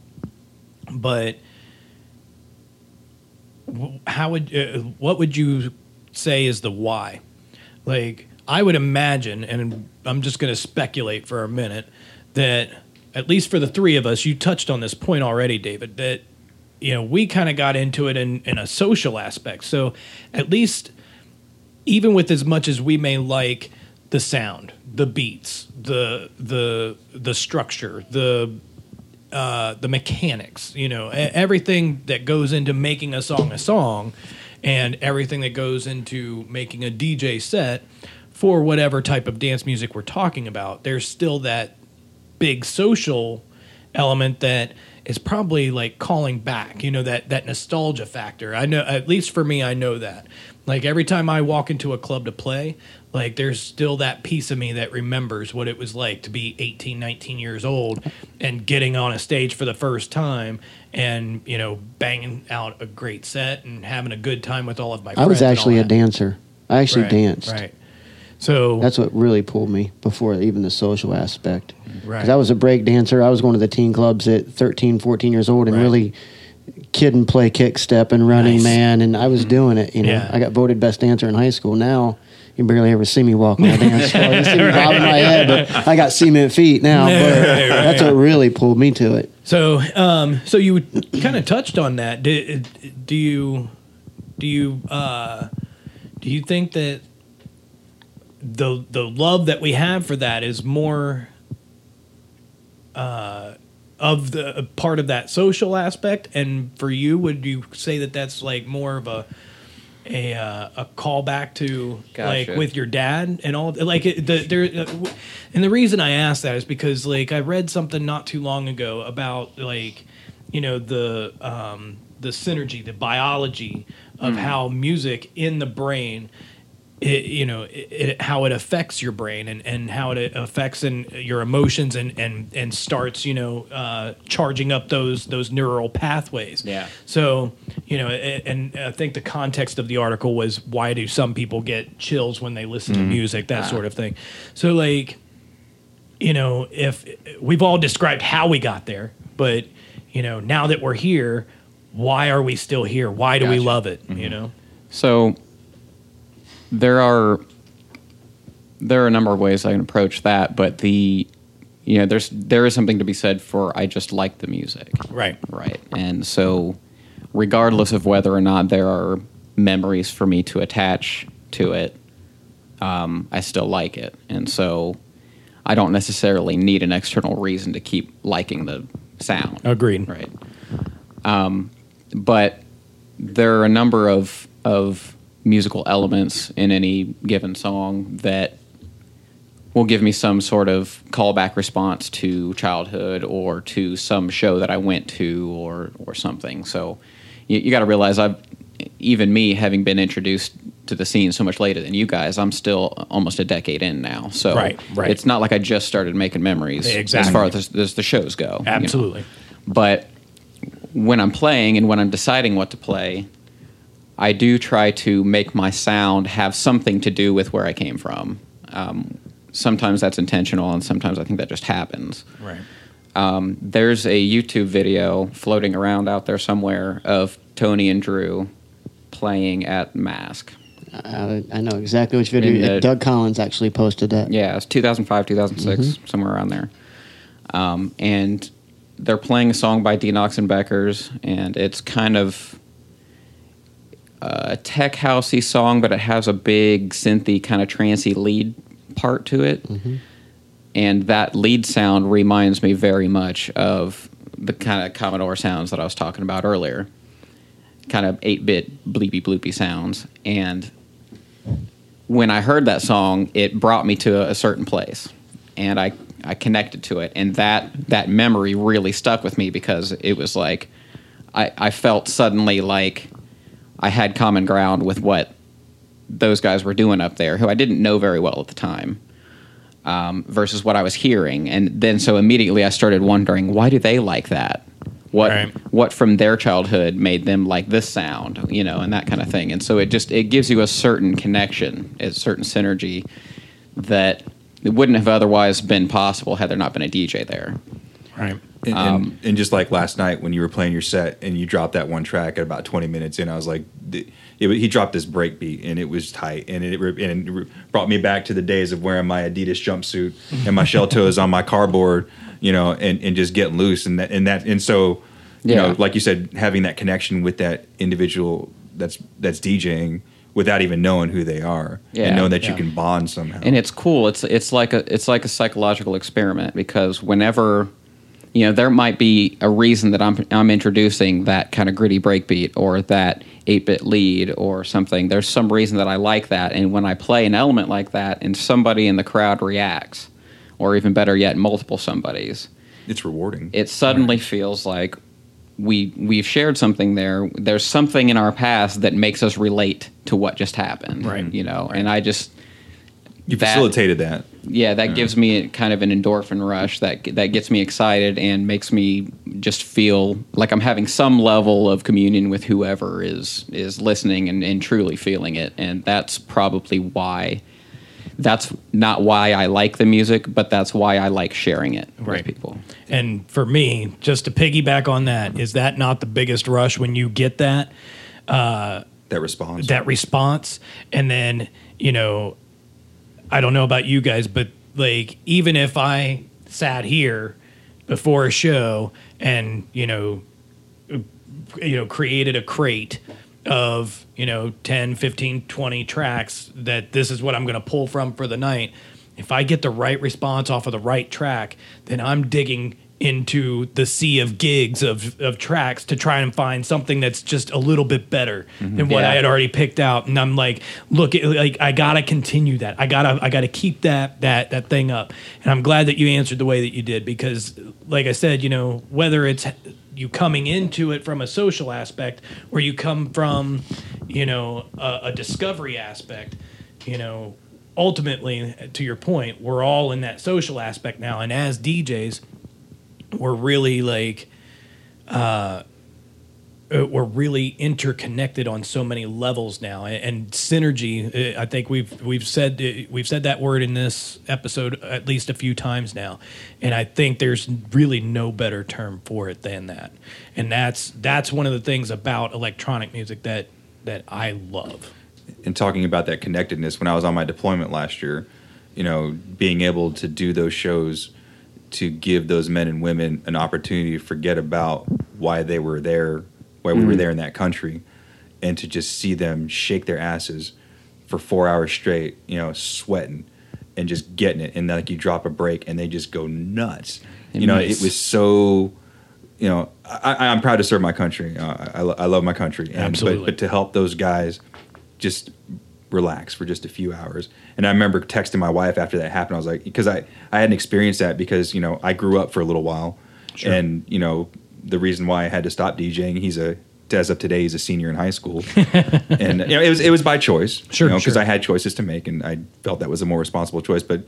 but how would uh, what would you say is the why? Like, I would imagine, and I'm just going to speculate for a minute, that at least for the three of us, you touched on this point already, David, that you know we kind of got into it in, in a social aspect. So at least... even with as much as we may like the sound, the beats, the the the structure, the uh, the mechanics, you know, everything that goes into making a song a song, and everything that goes into making a D J set for whatever type of dance music we're talking about, there's still that big social element that is probably like calling back, you know, that that nostalgia factor. I know, at least for me, I know that. Like, every time I walk into a club to play, like, there's still that piece of me that remembers what it was like to be eighteen, nineteen years old and getting on a stage for the first time and, you know, banging out a great set and having a good time with all of my I friends. I was actually a dancer. I actually right, danced. Right. So that's what really pulled me before even the social aspect. Right. Because I was a break dancer. I was going to the teen clubs at thirteen, fourteen years old and right. really... kid and play kick step and running nice. man, and I was doing it. You know, yeah. I got voted best dancer in high school. Now you barely ever see me walk on a dance floor. You see me right. bobbing my head, but I got cement feet now. But right, right. that's what really pulled me to it. So, um, so you kind of touched on that. Do, do you, do you, uh, do you think that the the love that we have for that is more? Uh, of the uh, part of that social aspect, and for you, would you say that that's like more of a a uh, a callback to gotcha. like with your dad and all like it, the there uh, and the reason I ask that is because like I read something not too long ago about like you know the um the synergy, the biology of mm. how music in the brain It, you know it, it, how it affects your brain and, and how it affects in your emotions and, and, and starts you know uh, charging up those those neural pathways. Yeah. So you know, it, and I think the context of the article was why do some people get chills when they listen mm. to music, that ah. sort of thing. So like, you know, if we've all described how we got there, but you know, now that we're here, why are we still here? Why do gotcha. we love it? Mm-hmm. You know. So. There are there are a number of ways I can approach that, but the you know there's there is something to be said for I just like the music, right, right, and so regardless of whether or not there are memories for me to attach to it, um, I still like it, and so I don't necessarily need an external reason to keep liking the sound. Agreed, right, um, but there are a number of of musical elements in any given song that will give me some sort of callback response to childhood or to some show that I went to or or something. So you, you got to realize, I've even me having been introduced to the scene so much later than you guys, I'm still almost a decade in now. So right, right. it's not like I just started making memories exactly. as far as, as the shows go. Absolutely. You know? But when I'm playing and when I'm deciding what to play, I do try to make my sound have something to do with where I came from. Um, sometimes that's intentional, and sometimes I think that just happens. Right. Um, there's a YouTube video floating around out there somewhere of Tony and Drew playing at Mask. I, I know exactly which video. The, Doug Collins actually posted that. Yeah, it's two thousand five, two thousand six, mm-hmm. somewhere around there. Um, and they're playing a song by Dean Oxenbeckers, and it's kind of a tech housey song, but it has a big synthy kind of trancey lead part to it. Mm-hmm. And that lead sound reminds me very much of the kind of Commodore sounds that I was talking about earlier, kind of eight-bit bleepy bloopy sounds. And when I heard that song, it brought me to a, a certain place, and I, I connected to it. And that, that memory really stuck with me, because it was like I, I felt suddenly like I had common ground with what those guys were doing up there, who I didn't know very well at the time, um, versus what I was hearing. And then so immediately I started wondering, why do they like that? What right. what from their childhood made them like this sound, you know, and that kind of thing. And so it just, it gives you a certain connection, a certain synergy that it wouldn't have otherwise been possible had there not been a D J there. Right. And, um, and, and just like last night when you were playing your set and you dropped that one track at about twenty minutes in, I was like, it, it, he dropped this break beat and it was tight. And it, and it brought me back to the days of wearing my Adidas jumpsuit and my shell toes on my cardboard, you know, and, and just getting loose. And that, and that, and so, you yeah. know, like you said, having that connection with that individual that's, that's DJing without even knowing who they are, yeah, and knowing that yeah. you can bond somehow. And it's cool. It's, it's like a, it's like a psychological experiment, because whenever, you know, there might be a reason that I'm I'm introducing that kind of gritty breakbeat or that eight-bit lead or something. There's some reason that I like that, and when I play an element like that and somebody in the crowd reacts, or even better yet, multiple somebodies, it's rewarding. It suddenly right. feels like we we've shared something there. There's something in our past that makes us relate to what just happened, right? You know, right. and I just you that, facilitated that. Yeah, that yeah. gives me kind of an endorphin rush that that gets me excited and makes me just feel like I'm having some level of communion with whoever is is listening and, and truly feeling it. And that's probably why, that's not why I like the music, but that's why I like sharing it right. with people. And for me, just to piggyback on that, is that not the biggest rush when you get that? Uh, that response. That response. And then, you know, I don't know about you guys, but like even if I sat here before a show and you know, you know, created a crate of you know ten, fifteen, twenty tracks that this is what I'm going to pull from for the night, if I get the right response off of the right track, then I'm digging into the sea of gigs of, of tracks to try and find something that's just a little bit better mm-hmm. than what yeah. I had already picked out. And I'm like, look, it, like I gotta continue that. I gotta I gotta keep that that that thing up. And I'm glad that you answered the way that you did, because, like I said, you know, whether it's you coming into it from a social aspect or you come from, you know, a, a discovery aspect, you know, ultimately, to your point, we're all in that social aspect now. And as D Js, we're really like, uh, we're really interconnected on so many levels now, and, and synergy. I think we've we've said we've said that word in this episode at least a few times now, and I think there's really no better term for it than that. And that's that's one of the things about electronic music that that I love. And talking about that connectedness, when I was on my deployment last year, you know, being able to do those shows, to give those men and women an opportunity to forget about why they were there, why we mm-hmm. were there in that country, and to just see them shake their asses for four hours straight, you know, sweating and just getting it. And then, like, you drop a break and they just go nuts. It you know, makes... it was so, you know, I, I'm proud to serve my country. Uh, I, I love my country. And, Absolutely. But, but to help those guys just relax for just a few hours. And I remember texting my wife after that happened. I was like, because I, I hadn't experienced that, because, you know, I grew up for a little while. Sure. And, you know, the reason why I had to stop DJing, he's a, as of today, he's a senior in high school. And, you know, it was it was by choice. Sure, you know, because sure. I had choices to make, and I felt that was a more responsible choice. But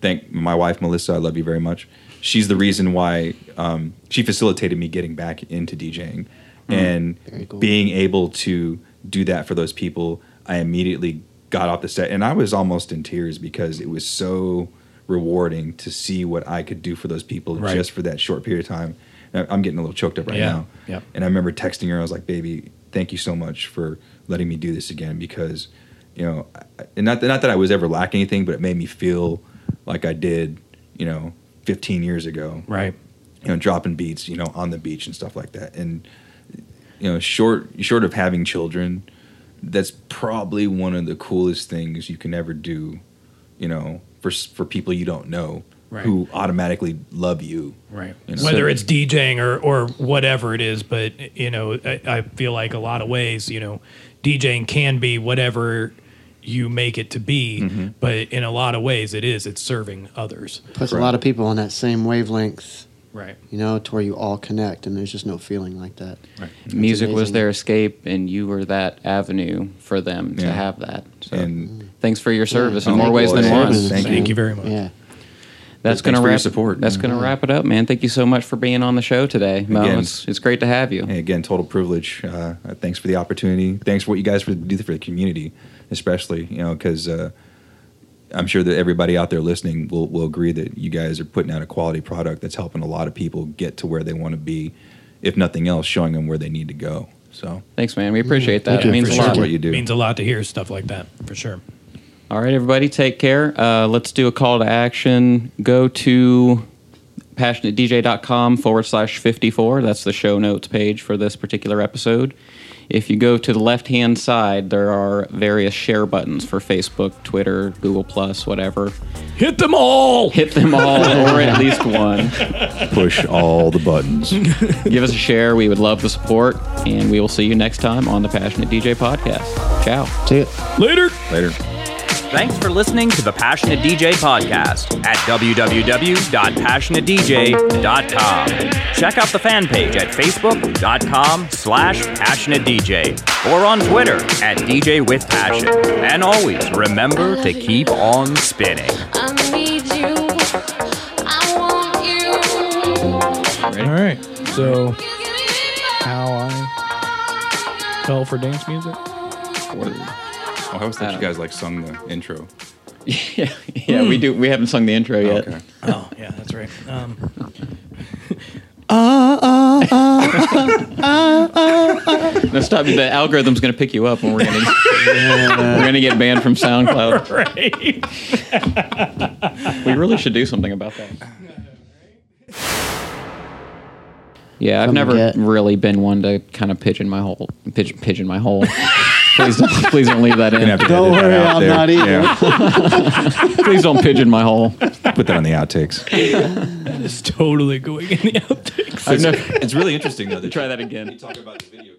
thank my wife, Melissa, I love you very much. She's the reason why um, she facilitated me getting back into DJing. Mm, and very cool. Being able to do that for those people, I immediately got off the set and I was almost in tears, because it was so rewarding to see what I could do for those people right. just for that short period of time. And I'm getting a little choked up right yeah. now. Yep. And I remember texting her. I was like, baby, thank you so much for letting me do this again, because, you know, and not that, not that I was ever lacking anything, but it made me feel like I did, you know, fifteen years ago. Right. you know, dropping beats, you know, on the beach and stuff like that. And, you know, short short of having children, that's probably one of the coolest things you can ever do, you know, for for people you don't know. Right. Who automatically love you, right? You know? Whether so, it's DJing or, or whatever it is, but you know, I, I feel like a lot of ways, you know, DJing can be whatever you make it to be, mm-hmm. but in a lot of ways, it is. It's serving others. Plus, right. a lot of people on that same wavelength, right? You know, to where you all connect, and there's just no feeling like that. Right. Music was their escape, and you were that avenue for them yeah. to have that. So, and thanks for your service yeah, in more ways than one. Thank, Thank you very much. Yeah. That's going to wrap support. That's going to wrap it up, man. Thank you so much for being on the show today, Mo. Again, it's, it's great to have you. Again, total privilege. Uh, thanks for the opportunity. Thanks for what you guys do for the community, especially, you know, because uh, I'm sure that everybody out there listening will will agree that you guys are putting out a quality product that's helping a lot of people get to where they want to be, if nothing else, showing them where they need to go. So thanks, man. We appreciate that. It means a lot what you do. It means a lot to hear stuff like that, for sure. All right, everybody, take care. Uh, let's do a call to action. Go to passionate d j dot com forward slash fifty-four. That's the show notes page for this particular episode. If you go to the left-hand side, there are various share buttons for Facebook, Twitter, Google Plus, whatever. Hit them all! Hit them all, or at least one. Push all the buttons. Give us a share. We would love the support, and we will see you next time on the Passionate D J Podcast. Ciao. See ya. Later. Later. Thanks for listening to the Passionate D J Podcast at w w w dot passionate d j dot com. Check out the fan page at facebook.com slash passionatedj or on Twitter at D J with Passion. And always remember to keep on spinning. I need you. I want you. All right. So, how I fell for dance music? Or... I always thought you guys like sung the intro. yeah, yeah, mm. we do. We haven't sung the intro yet. Okay. Oh, yeah, that's right. Um, uh, uh, uh, uh, uh, uh. No, stop. The algorithm's going to pick you up, and we're going yeah. we're going to get banned from SoundCloud. Right. We really should do something about that. Yeah, I've never get. really been one to kind of pigeon my hole. Pigeon, pigeon my hole. Please don't, please don't leave that in. Don't worry, that I'm there. Not either. Yeah. Please don't pigeon my hole. Put that on the outtakes. That is totally going in the outtakes. It's, it's really interesting, though. Try that again. You talk about the video.